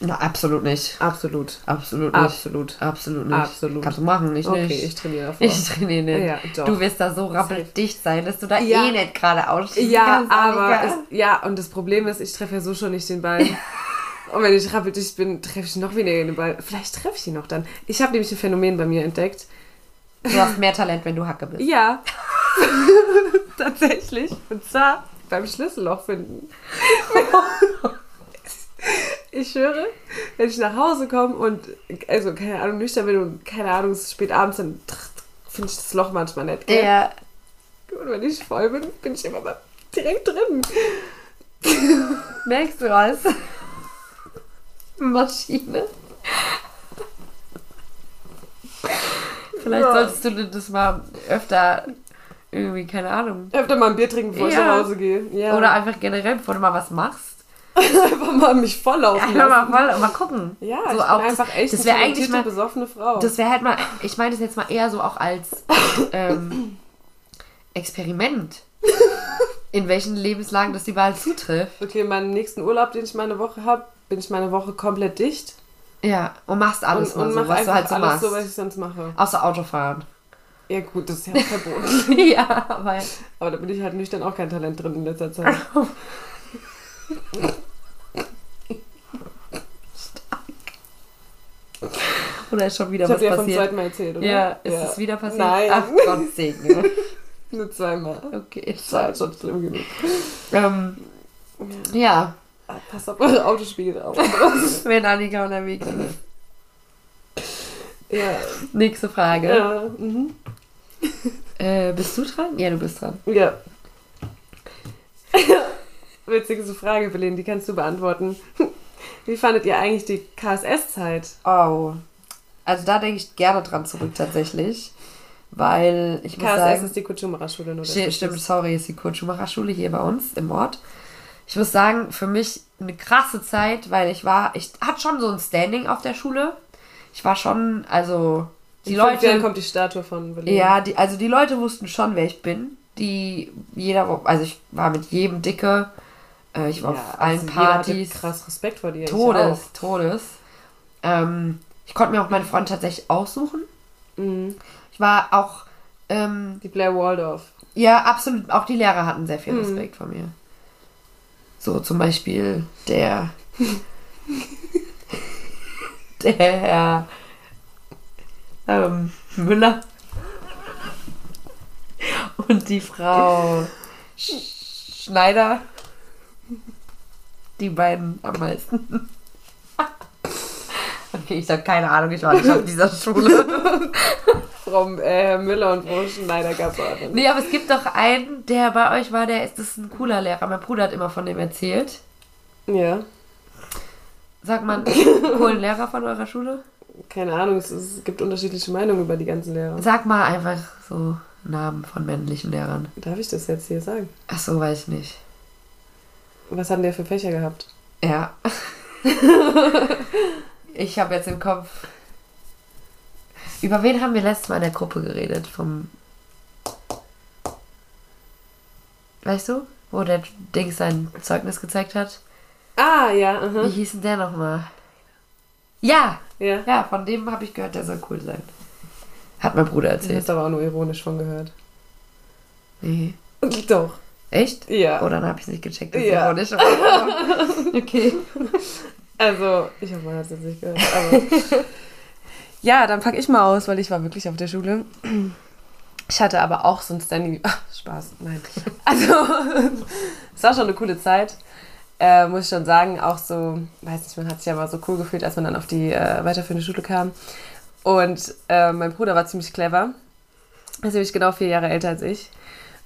Na, absolut nicht. Absolut nicht. Kannst du machen, nicht? Okay, ich trainiere davor. Ich trainiere nicht. Ja, doch. Du wirst da so rappeldicht sein, dass du da nicht gerade ausschießen kannst. Aber und das Problem ist, ich treffe ja so schon nicht den Ball. Und wenn ich rappeldicht bin, treffe ich noch weniger den Ball. Vielleicht treffe ich ihn noch dann. Ich habe nämlich ein Phänomen bei mir entdeckt. Du hast mehr Talent, wenn du Hacke bist. Ja. Tatsächlich. Und zwar beim Schlüsselloch finden. Ich höre, wenn ich nach Hause komme und, also keine Ahnung, nüchtern bin und keine Ahnung, es ist spät abends, dann finde ich das Loch manchmal nett, gell? Ja. Und wenn ich voll bin, bin ich immer mal direkt drin. Merkst du was? Maschine. Vielleicht solltest du das mal öfter... Irgendwie, keine Ahnung. Öfter mal ein Bier trinken, bevor ich nach Hause gehe. Ja. Oder einfach generell, bevor du mal was machst. Einfach mal mich volllaufen lassen. Einfach mal gucken. Ja, so ich auch, bin einfach echt eine talentierte, besoffene Frau. Das wäre halt mal, ich meine das jetzt mal eher so auch als Experiment. In welchen Lebenslagen das die Wahl zutrifft. Okay, meinen nächsten Urlaub, den ich meine Woche habe, bin ich meine Woche komplett dicht. Ja, und machst alles und so, was du halt so machst. So, was ich sonst mache. Außer Autofahren. Ja gut, das ist ja verboten. Ja, aber da bin ich halt nüchtern auch kein Talent drin in letzter Zeit. Stark. Oder ist schon wieder was passiert? Ich habe dir vom zweiten Mal erzählt, oder? Ja, ist es wieder passiert? Nein. Ach Gott, Segen. Nur zweimal. Okay, das war halt schon schlimm genug. Ja. Pass auf eure Autospiegel auf. Wenn Annika unterwegs ist. Ja. Nächste Frage. Ja. Mhm. Bist du dran? Ja, du bist dran. Ja. Witzigste Frage, Berlin, die kannst du beantworten. Wie fandet ihr eigentlich die KSS-Zeit? Oh. Also da denke ich gerne dran zurück tatsächlich. Weil ich muss sagen... KSS ist die Kutschumacher-Schule. Nur stimmt, sorry, ist die Kutschumacher-Schule hier bei uns im Ort. Ich muss sagen, für mich eine krasse Zeit, weil ich hatte schon so ein Standing auf der Schule. Ich war schon, also die Leute... Dann kommt die Statue von Berlin. Ja, die Leute wussten schon, wer ich bin. Ich war mit jedem dicke. Ich war auf allen Partys. Jeder hatte krass Respekt vor dir. Todes. Ich konnte mir auch meine Freunde tatsächlich aussuchen. Mhm. Ich war auch... die Blair Waldorf. Ja, absolut. Auch die Lehrer hatten sehr viel Respekt vor mir. So zum Beispiel der... Der Herr Müller und die Frau Schneider, die beiden am meisten. Okay, ich habe keine Ahnung, ich war nicht auf dieser Schule. Vom Herr Müller und Frau Schneider gab es auch nicht. Nee, aber es gibt doch einen, der bei euch war, das ist ein cooler Lehrer. Mein Bruder hat immer von dem erzählt. Ja. Sagt man, coolen Lehrer von eurer Schule? Keine Ahnung, es gibt unterschiedliche Meinungen über die ganzen Lehrer. Sag mal einfach so Namen von männlichen Lehrern. Darf ich das jetzt hier sagen? Ach so, weiß ich nicht. Was haben die für Fächer gehabt? Ja. Ich habe jetzt im Kopf... Über wen haben wir letztes Mal in der Gruppe geredet? Weißt du, wo der Dings sein Zeugnis gezeigt hat? Ah, ja. Uh-huh. Wie hieß denn der nochmal? Ja. Yeah. Ja, von dem habe ich gehört, der soll cool sein. Hat mein Bruder erzählt. Du hast aber auch nur ironisch von gehört. Nee. Doch. Echt? Ja. Oh, dann habe ich es nicht gecheckt, das ironisch war. Okay. Also, ich habe mal jetzt nicht gehört. Aber ja, dann packe ich mal aus, weil ich war wirklich auf der Schule. Ich hatte aber auch so ein Standing... Spaß, nein. Also, es war schon eine coole Zeit. Muss ich schon sagen, auch so, weiß nicht, man hat sich ja mal so cool gefühlt, als man dann auf die weiterführende Schule kam. Und mein Bruder war ziemlich clever. Er ist nämlich genau 4 Jahre älter als ich.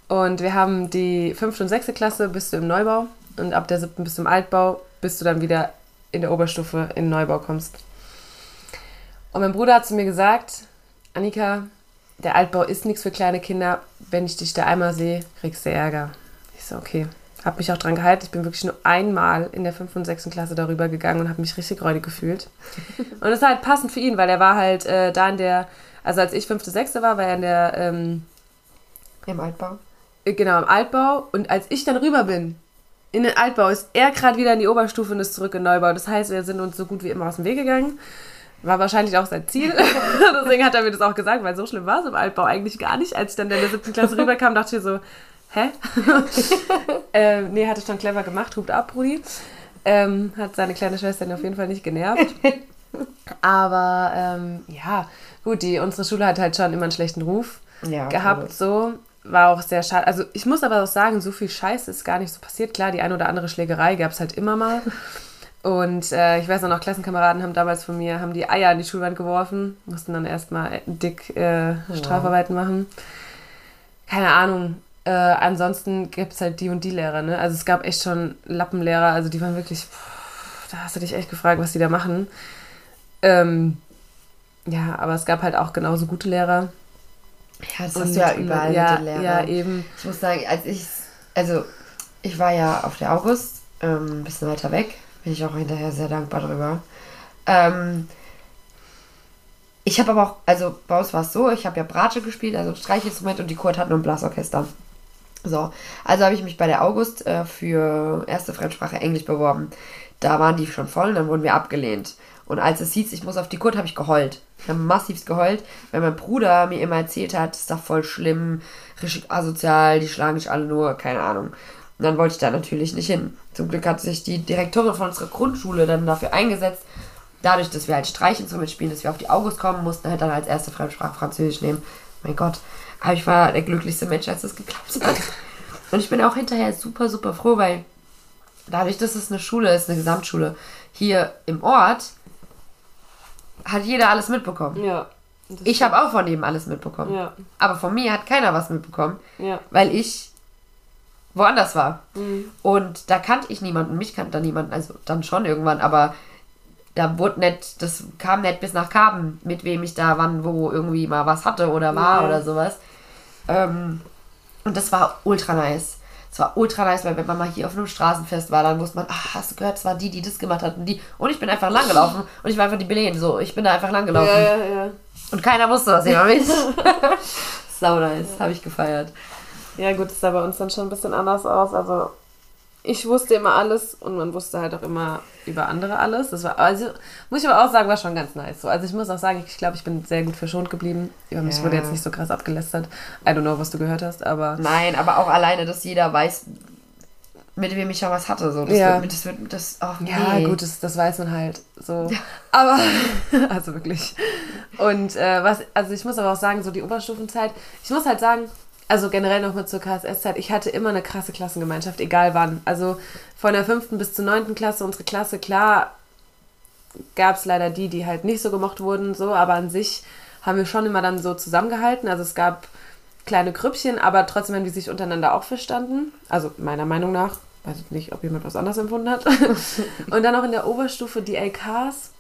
Und wir haben die 5. und 6. Klasse bist du im Neubau und ab der 7. bist du im Altbau, bis du dann wieder in der Oberstufe in den Neubau kommst. Und mein Bruder hat zu mir gesagt, Annika, der Altbau ist nichts für kleine Kinder. Wenn ich dich da einmal sehe, kriegst du Ärger. Ich so, okay. Habe mich auch dran gehalten. Ich bin wirklich nur einmal in der 5. und 6. Klasse darüber gegangen und habe mich richtig räudig gefühlt. Und das ist halt passend für ihn, weil er war halt da in der... Also als ich 5. und 6. war, war er in der... Im Altbau. Genau, im Altbau. Und als ich dann rüber bin, in den Altbau, ist er gerade wieder in die Oberstufe und ist zurück in Neubau. Das heißt, wir sind uns so gut wie immer aus dem Weg gegangen. War wahrscheinlich auch sein Ziel. Deswegen hat er mir das auch gesagt, weil so schlimm war es im Altbau eigentlich gar nicht. Als ich dann in der 7. Klasse rüberkam, dachte ich so... Hä? Nee, hat es schon clever gemacht. Hupt ab, Brudi. Hat seine kleine Schwester auf jeden Fall nicht genervt. Aber ja, gut, unsere Schule hat halt schon immer einen schlechten Ruf gehabt. So. War auch sehr schade. Also ich muss aber auch sagen, so viel Scheiße ist gar nicht so passiert. Klar, die eine oder andere Schlägerei gab es halt immer mal. Und ich weiß noch, Klassenkameraden haben damals von mir, haben die Eier an die Schulwand geworfen. Mussten dann erstmal dick Strafarbeiten machen. Keine Ahnung. Ansonsten gibt es halt die und die Lehrer, ne? Also es gab echt schon Lappenlehrer, also die waren wirklich, da hast du dich echt gefragt, was die da machen. Ja, aber es gab halt auch genauso gute Lehrer. Ja, das hast du ja überall mit den Lehrern. Ja, eben. Ich muss sagen, ich war ja auf der August, ein bisschen weiter weg, bin ich auch hinterher sehr dankbar drüber. Ich habe aber auch, also bei uns war es so, ich habe ja Bratsche gespielt, also Streichinstrument, und die Kurt hat nur ein Blasorchester. So, also habe ich mich bei der August für erste Fremdsprache Englisch beworben. Da waren die schon voll und dann wurden wir abgelehnt. Und als es hieß, ich muss auf die Kurt, habe ich geheult. Ich habe massivst geheult, weil mein Bruder mir immer erzählt hat, ist doch voll schlimm, richtig asozial, die schlagen dich alle nur, keine Ahnung. Und dann wollte ich da natürlich nicht hin. Zum Glück hat sich die Direktorin von unserer Grundschule dann dafür eingesetzt, dadurch, dass wir halt Streichinstrument spielen, dass wir auf die August kommen mussten, halt dann als erste Fremdsprache Französisch nehmen. Mein Gott, aber ich war der glücklichste Mensch, als das geklappt hat. Und ich bin auch hinterher super, super froh, weil dadurch, dass es eine Schule ist, eine Gesamtschule, hier im Ort, hat jeder alles mitbekommen. Ja. Ich habe auch von jedem alles mitbekommen. Ja. Aber von mir hat keiner was mitbekommen, ja, weil ich woanders war. Mhm. Und da kannte ich niemanden, mich kannte da niemanden, also dann schon irgendwann, aber da wurde nicht, das kam nicht bis nach Karben, mit wem ich da wann, wo irgendwie mal was hatte oder war, ja, oder sowas. Und das war ultra nice. Es war ultra nice, weil wenn man mal hier auf einem Straßenfest war, dann wusste man, ach, hast du gehört, es war die, die das gemacht hat und die. Und ich bin einfach langgelaufen und ich war einfach die Belen, so, ich bin da einfach langgelaufen. Ja, ja, ja. Und keiner wusste das über mich. Sau nice, ja, habe ich gefeiert. Ja gut, das sah bei uns dann schon ein bisschen anders aus, also ich wusste immer alles und man wusste halt auch immer über andere alles. Das war, also muss ich aber auch sagen, war schon ganz nice. So, also ich muss auch sagen, ich glaube, ich bin sehr gut verschont geblieben. Über mich wurde jetzt nicht so krass abgelästert. I don't know, was du gehört hast, aber... Nein, aber auch alleine, dass jeder weiß, mit wem ich schon was hatte. So. Das wird das... Oh, nee. Ja, gut, das weiß man halt. So. Ja. Aber, also wirklich. Und also ich muss aber auch sagen, so die Oberstufenzeit, ich muss halt sagen... Also generell nochmal zur KSS-Zeit. Ich hatte immer eine krasse Klassengemeinschaft, egal wann. Also von der 5. bis zur 9. Klasse, unsere Klasse, klar, gab es leider die halt nicht so gemocht wurden, so, aber an sich haben wir schon immer dann so zusammengehalten. Also es gab kleine Grüppchen, aber trotzdem haben die sich untereinander auch verstanden. Also meiner Meinung nach. Weiß ich nicht, ob jemand was anderes empfunden hat. Und dann auch in der Oberstufe die LKs.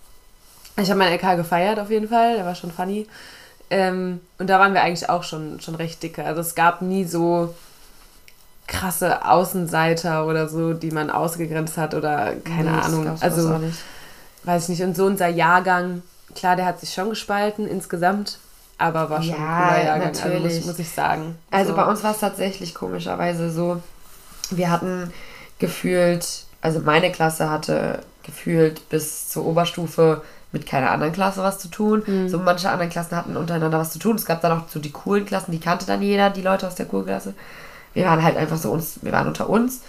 Ich habe meinen LK gefeiert auf jeden Fall, der war schon funny. Und da waren wir eigentlich auch schon recht dicke. Also es gab nie so krasse Außenseiter oder so, die man ausgegrenzt hat oder keine Ahnung. Das gab's also auch nicht. Weiß ich nicht. Und so unser Jahrgang, klar, der hat sich schon gespalten insgesamt, aber war schon ein cooler Jahrgang, natürlich. Also muss ich sagen. Also so. Bei uns war es tatsächlich komischerweise so, wir hatten gefühlt, also meine Klasse hatte gefühlt bis zur Oberstufe mit keiner anderen Klasse was zu tun. Mhm. So manche anderen Klassen hatten untereinander was zu tun. Es gab dann auch so die coolen Klassen, die kannte dann jeder, die Leute aus der coolen Klasse. Wir waren halt einfach so wir waren unter uns.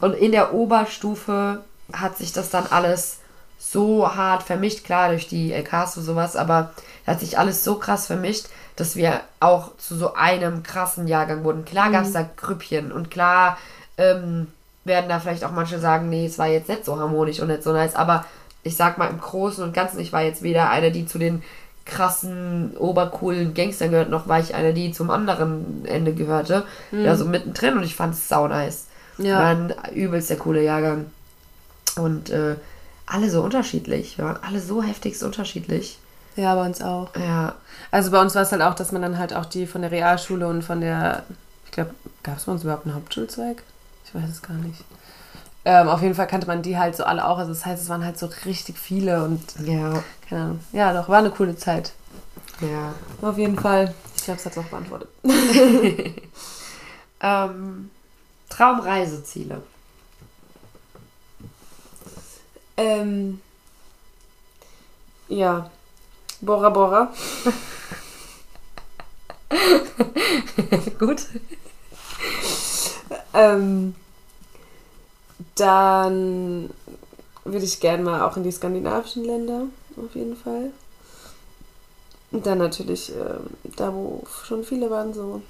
Und in der Oberstufe hat sich das dann alles so hart vermischt, klar durch die LKs und sowas, aber hat sich alles so krass vermischt, dass wir auch zu so einem krassen Jahrgang wurden. Klar gab es da Grüppchen und klar werden da vielleicht auch manche sagen, nee, es war jetzt nicht so harmonisch und nicht so nice, aber ich sag mal, im Großen und Ganzen, ich war jetzt weder eine, die zu den krassen, obercoolen Gangstern gehört, noch war ich eine, die zum anderen Ende gehörte. Also mittendrin und ich fand es sau nice. Ja. War ein übelst der coole Jahrgang. Und alle so unterschiedlich. Wir waren alle so heftigst unterschiedlich. Ja, bei uns auch. Ja. Also bei uns war es halt auch, dass man dann halt auch die von der Realschule und von der, ich glaube, gab es bei uns überhaupt einen Hauptschulzweig? Ich weiß es gar nicht. Auf jeden Fall kannte man die halt so alle auch. Also das heißt, es waren halt so richtig viele und keine Ahnung. Ja, doch, war eine coole Zeit. Ja. Auf jeden Fall. Ich glaube, es hat es auch beantwortet. Traumreiseziele. Ja. Bora Bora. Gut. Dann würde ich gerne mal auch in die skandinavischen Länder, auf jeden Fall. Und dann natürlich da, wo schon viele waren, so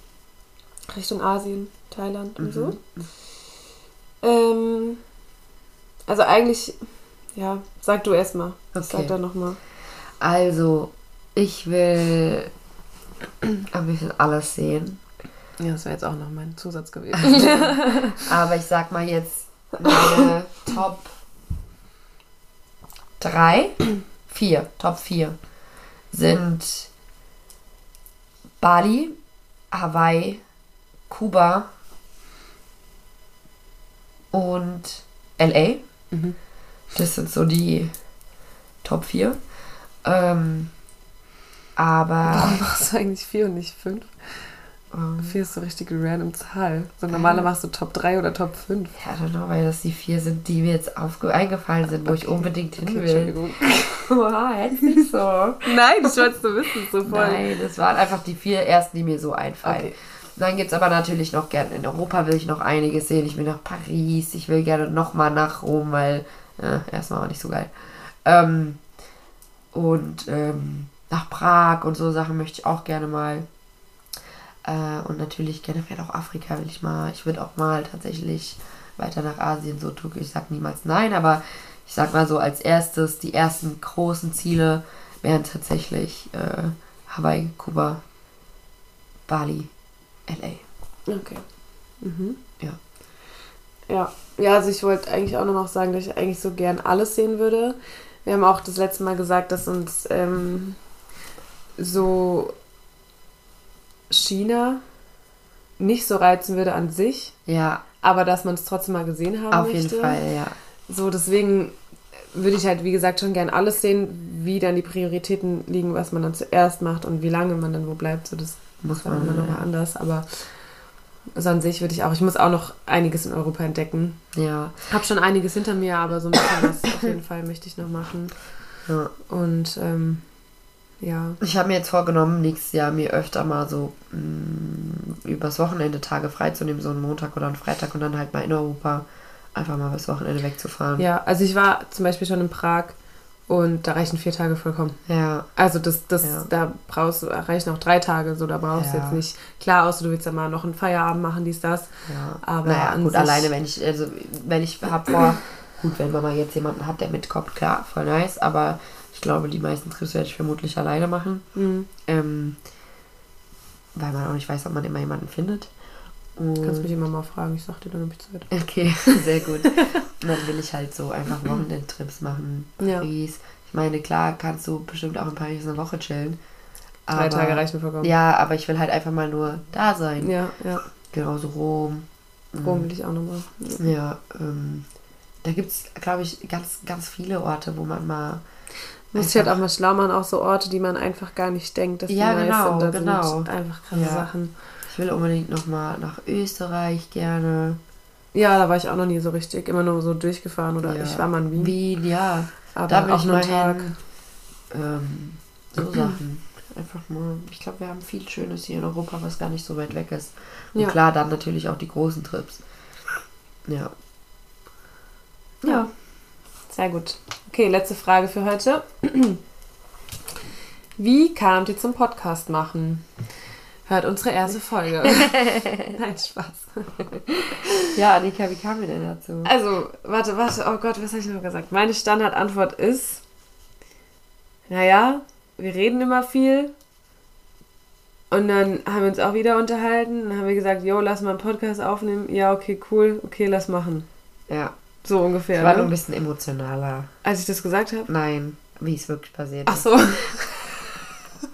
Richtung Asien, Thailand und so. Also eigentlich, ja, sag du erst mal. Okay. Sag da nochmal. Also, ich will ein bisschen alles sehen. Ja, das wäre jetzt auch noch mein Zusatz gewesen. Aber ich sag mal jetzt, meine Top 4 sind Bali, Hawaii, Kuba und LA. Das sind so die Top 4. Aber warum machst du eigentlich 4 und nicht 5? 4 ist so richtige random Zahl. So normale machst du Top 3 oder Top 5. Ja, genau, weil das die 4 sind, die mir jetzt eingefallen sind, wo ich unbedingt hin will. Wow, jetzt nicht so. Nein, das wolltest du wissen, so voll. Nein, das waren einfach die 4 ersten, die mir so einfallen. Okay. Dann gibt es aber natürlich noch gerne, in Europa will ich noch einiges sehen. Ich will nach Paris, ich will gerne nochmal nach Rom, weil erstmal war nicht so geil. Nach Prag und so Sachen möchte ich auch gerne mal. Und natürlich generell auch Afrika will ich mal. Ich würde auch mal tatsächlich weiter nach Asien, so Tokio. Ich sag niemals nein, aber ich sag mal so als erstes, die ersten großen Ziele wären tatsächlich Hawaii, Kuba, Bali, LA. Okay. Mhm. Ja. Ja. Ja, also ich wollte eigentlich auch nur noch sagen, dass ich eigentlich so gern alles sehen würde. Wir haben auch das letzte Mal gesagt, dass uns so China nicht so reizen würde an sich, ja, aber dass man es trotzdem mal gesehen haben möchte. Auf jeden Fall, ja. So, deswegen würde ich halt, wie gesagt, schon gern alles sehen, wie dann die Prioritäten liegen, was man dann zuerst macht und wie lange man dann wo bleibt. So, das muss man immer nochmal anders, aber so an sich würde ich auch, ich muss auch noch einiges in Europa entdecken. Ja. Hab schon einiges hinter mir, aber so ein bisschen was auf jeden Fall möchte ich noch machen. Ja. Und, ja. Ich habe mir jetzt vorgenommen, nächstes Jahr mir öfter mal so übers Wochenende Tage freizunehmen, so einen Montag oder einen Freitag und dann halt mal in Europa einfach mal übers Wochenende wegzufahren. Ja, also ich war zum Beispiel schon in Prag und da reichen 4 Tage vollkommen. Ja. Also das da reichen auch 3 Tage, so da brauchst du jetzt nicht, klar, außer du willst ja mal noch einen Feierabend machen, dies, das. Ja. Aber naja, gut, alleine, wenn ich habe vor, gut, wenn man mal jetzt jemanden hat, der mitkommt, klar, voll nice, aber ich glaube, die meisten Trips werde ich vermutlich alleine machen. Mhm. Weil man auch nicht weiß, ob man immer jemanden findet. Du kannst mich immer mal fragen, ich sag dir dann, ob ich Zeit habe. Okay, sehr gut. Und dann will ich halt so einfach Wochenendtrips machen. Ja. Paris. Ich meine, klar, kannst du bestimmt auch in Paris eine Woche chillen. 3 Tage reichen vollkommen. Ja, aber ich will halt einfach mal nur da sein. Ja, ja. Genauso Rom. Rom will ich auch nochmal. Ja, da gibt es, glaube ich, ganz, ganz viele Orte, wo man mal... Muss ich halt auch mal schlau machen, auch so Orte, die man einfach gar nicht denkt, dass die nice sind. Ja, genau. Einfach krasse Sachen. Ich will unbedingt nochmal nach Österreich gerne. Ja, da war ich auch noch nie so richtig. Immer nur so durchgefahren oder ich war mal in Wien. Wien, ja. Aber da bin auch ich nur Tag. So Sachen. Einfach mal. Ich glaube, wir haben viel Schönes hier in Europa, was gar nicht so weit weg ist. Und klar, dann natürlich auch die großen Trips. Ja. Ja. Sehr gut. Okay, letzte Frage für heute. Wie kamt ihr zum Podcast machen? Hört unsere erste Folge. Nein, Spaß. Ja, Annika, wie kamen wir denn dazu? Also, warte, oh Gott, was habe ich noch gesagt? Meine Standardantwort ist, naja, wir reden immer viel und dann haben wir uns auch wieder unterhalten und dann haben wir gesagt, jo, lass mal einen Podcast aufnehmen. Ja, okay, cool, okay, lass machen. Ja. So ungefähr. Ich war nur ein bisschen emotionaler. Als ich das gesagt habe? Nein, wie es wirklich passiert ist. Ach so.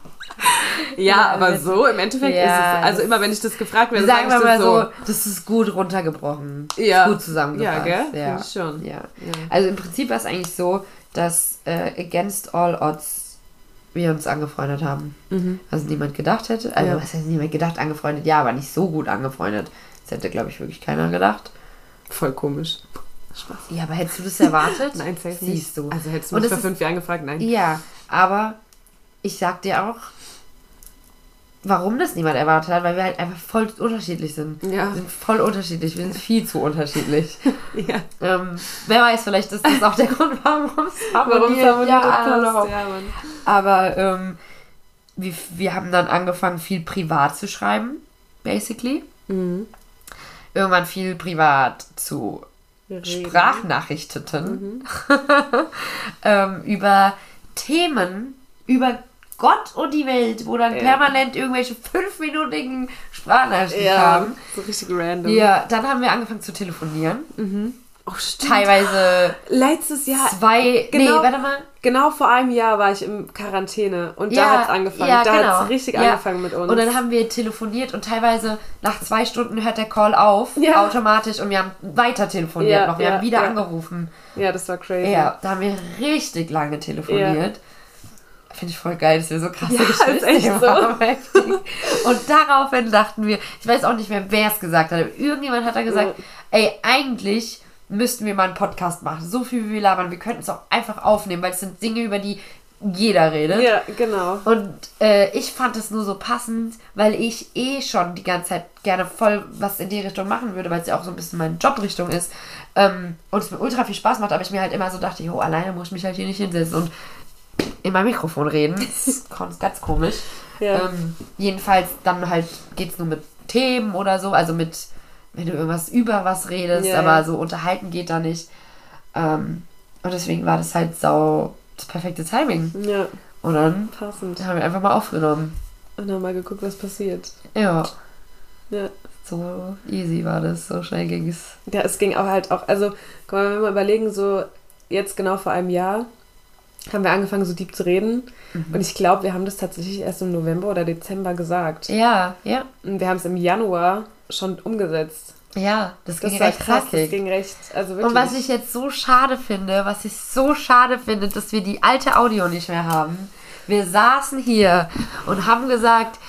Ja, aber so im Endeffekt ist es. Also immer, wenn ich das gefragt werde, sagen wir mal so, das ist gut runtergebrochen. Ja. Gut zusammengefasst. Ja, gell? Ja. Schon. Ja. Ja. Also im Prinzip war es eigentlich so, dass against all odds wir uns angefreundet haben. Mhm. Also niemand gedacht hätte. Also was heißt niemand gedacht? Angefreundet? Ja, aber nicht so gut angefreundet. Das hätte, glaube ich, wirklich keiner gedacht. Voll komisch. Spaß. Ja, aber hättest du das erwartet? Nein, selbst nicht. Siehst du. Also hättest du mich vor 5 Jahren gefragt? Nein. Ja, aber ich sag dir auch, warum das niemand erwartet hat, weil wir halt einfach voll unterschiedlich sind. Ja. Wir sind voll unterschiedlich. Wir sind viel zu unterschiedlich. Ja. Wer weiß, vielleicht ist das auch der Grund, warum es harmoniert. Aber wir haben dann angefangen, viel privat zu schreiben, basically. Mhm. Irgendwann viel privat zu Sprachnachrichteten über Themen, über Gott und die Welt, wo dann permanent irgendwelche 5-minütigen Sprachnachrichten kamen. Ja, so richtig random. Ja, dann haben wir angefangen zu telefonieren. Mhm. Oh, stimmt. Teilweise letztes Jahr. Genau, vor einem Jahr war ich in Quarantäne und da hat es angefangen. Ja, da hat es richtig angefangen mit uns. Und dann haben wir telefoniert und teilweise nach 2 Stunden hört der Call auf, automatisch, und wir haben weiter telefoniert noch. Wir haben wieder angerufen. Ja, das war crazy. Ja, da haben wir richtig lange telefoniert. Finde ich voll geil, dass wir so krasse Geschichten haben. So. Und daraufhin dachten wir, ich weiß auch nicht mehr, wer es gesagt hat, aber irgendjemand hat da gesagt, ey, eigentlich müssten wir mal einen Podcast machen. So viel wie wir labern, wir könnten es auch einfach aufnehmen, weil es sind Dinge, über die jeder redet. Ja, genau. Und ich fand es nur so passend, weil ich eh schon die ganze Zeit gerne voll was in die Richtung machen würde, weil es ja auch so ein bisschen meine Jobrichtung ist. Und es mir ultra viel Spaß macht, aber ich mir halt immer so dachte, jo, alleine muss ich mich halt hier nicht hinsetzen und in mein Mikrofon reden. Das ist ganz komisch. Ja. Jedenfalls dann halt geht's nur mit Themen oder so, also mit, wenn du irgendwas über was redest, ja, aber so unterhalten geht da nicht. Und deswegen war das halt das perfekte Timing. Ja. Und dann passend. Haben wir einfach mal aufgenommen. Und dann mal geguckt, was passiert. Ja. Ja. So easy war das, so schnell ging es. Ja, es ging auch halt auch, also guck mal, wenn wir überlegen, so jetzt genau vor einem Jahr haben wir angefangen, so deep zu reden. Mhm. Und ich glaube, wir haben das tatsächlich erst im November oder Dezember gesagt. Ja, ja. Und wir haben es im Januar schon umgesetzt. Ja, das ging recht krass. Das ging recht, also wirklich. Und was ich jetzt so schade finde, dass wir die alte Audio nicht mehr haben. Wir saßen hier und haben gesagt,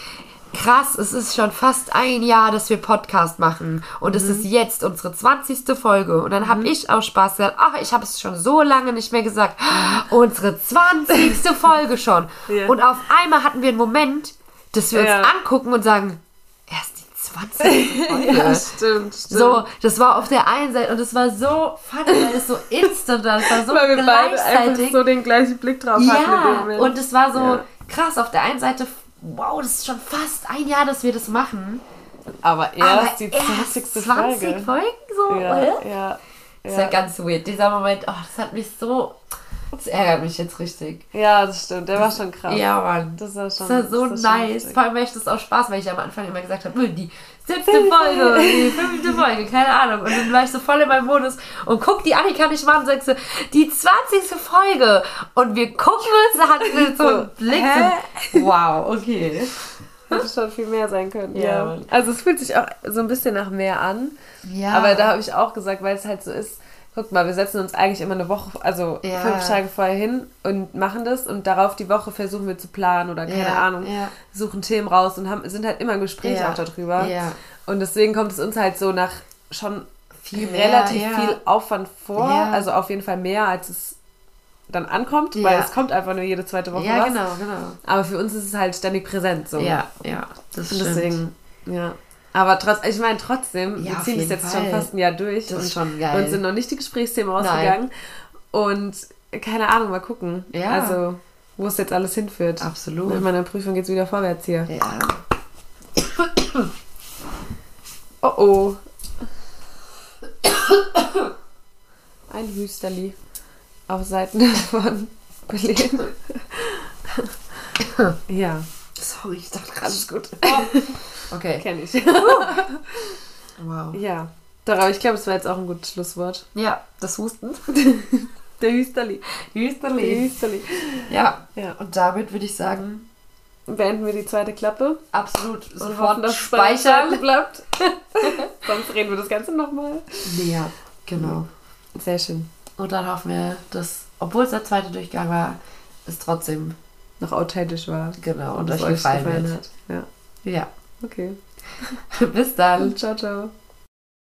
krass, es ist schon fast ein Jahr, dass wir Podcast machen. Und es ist jetzt unsere 20. Folge. Und dann habe ich auch Spaß gesagt, ach, ich habe es schon so lange nicht mehr gesagt. Unsere 20. Folge schon. Ja. Und auf einmal hatten wir einen Moment, dass wir uns angucken und sagen, erst die 20. Folge. Ja, stimmt, stimmt. So, das war auf der einen Seite und es war so funny, weil es so instant war. Es war so weil wir beide einfach so den gleichen Blick drauf hatten. Ja, und es war so krass, auf der einen Seite, wow, das ist schon fast ein Jahr, dass wir das machen. Aber erst die 20. Folge. 20 Folgen so, ja, oder? Ja. Das ist ja ganz weird. Dieser Moment, oh, das hat mich so... Das ärgert mich jetzt richtig. Ja, das stimmt. Der war schon krass. Ja, Mann. Das war so nice. Vor allem, weil ich das auch Spaß, weil ich am Anfang immer gesagt habe, die 7. Folge, die 5. Folge, keine Ahnung. Und dann war ich so voll in meinem Modus und guck die Annika nicht mal an und sag so, die 20. Folge. Und wir gucken uns an mit so einem Blick. So, wow, okay. Hätte schon viel mehr sein können. Ja. Ja. Also es fühlt sich auch so ein bisschen nach mehr an. Ja. Aber da habe ich auch gesagt, weil es halt so ist, guck mal, wir setzen uns eigentlich immer eine Woche, also 5 Tage vorher hin und machen das und darauf die Woche versuchen wir zu planen oder keine Ahnung, suchen Themen raus und sind halt immer im Gespräch auch darüber. Ja. Und deswegen kommt es uns halt so nach schon viel mehr, relativ viel Aufwand vor, also auf jeden Fall mehr, als es dann ankommt, weil es kommt einfach nur jede zweite Woche was. Ja, genau. Aber für uns ist es halt ständig präsent so. Ja, ja, das stimmt. Deswegen, ja. Aber trotzdem, wir ziehen das jetzt schon fast ein Jahr durch. Das ist schon geil. Und sind noch nicht die Gesprächsthemen rausgegangen. Und keine Ahnung, mal gucken. Ja. Also, wo es jetzt alles hinführt. Absolut. Mit meiner Prüfung geht es wieder vorwärts hier. Ja. Oh oh. Ein Hüsterli auf Seiten von Kollegen. Ja. Sorry, ich dachte gerade, ist gut. Oh, okay. Kenn ich. Wow. Ja. Darauf, ich glaube, es war jetzt auch ein gutes Schlusswort. Ja, das Husten. Der Hüsterli. Hüsterli. Ja. Ja. Und damit würde ich sagen, beenden wir die zweite Klappe. Absolut. Und hoffen, dass Speichern bleibt. Sonst reden wir das Ganze nochmal. Ja, genau. Sehr schön. Und dann hoffen wir, dass, obwohl es der zweite Durchgang war, es trotzdem noch authentisch war. Genau, und euch gefallen hat. Ja. Okay. Bis dann. Ciao, ciao.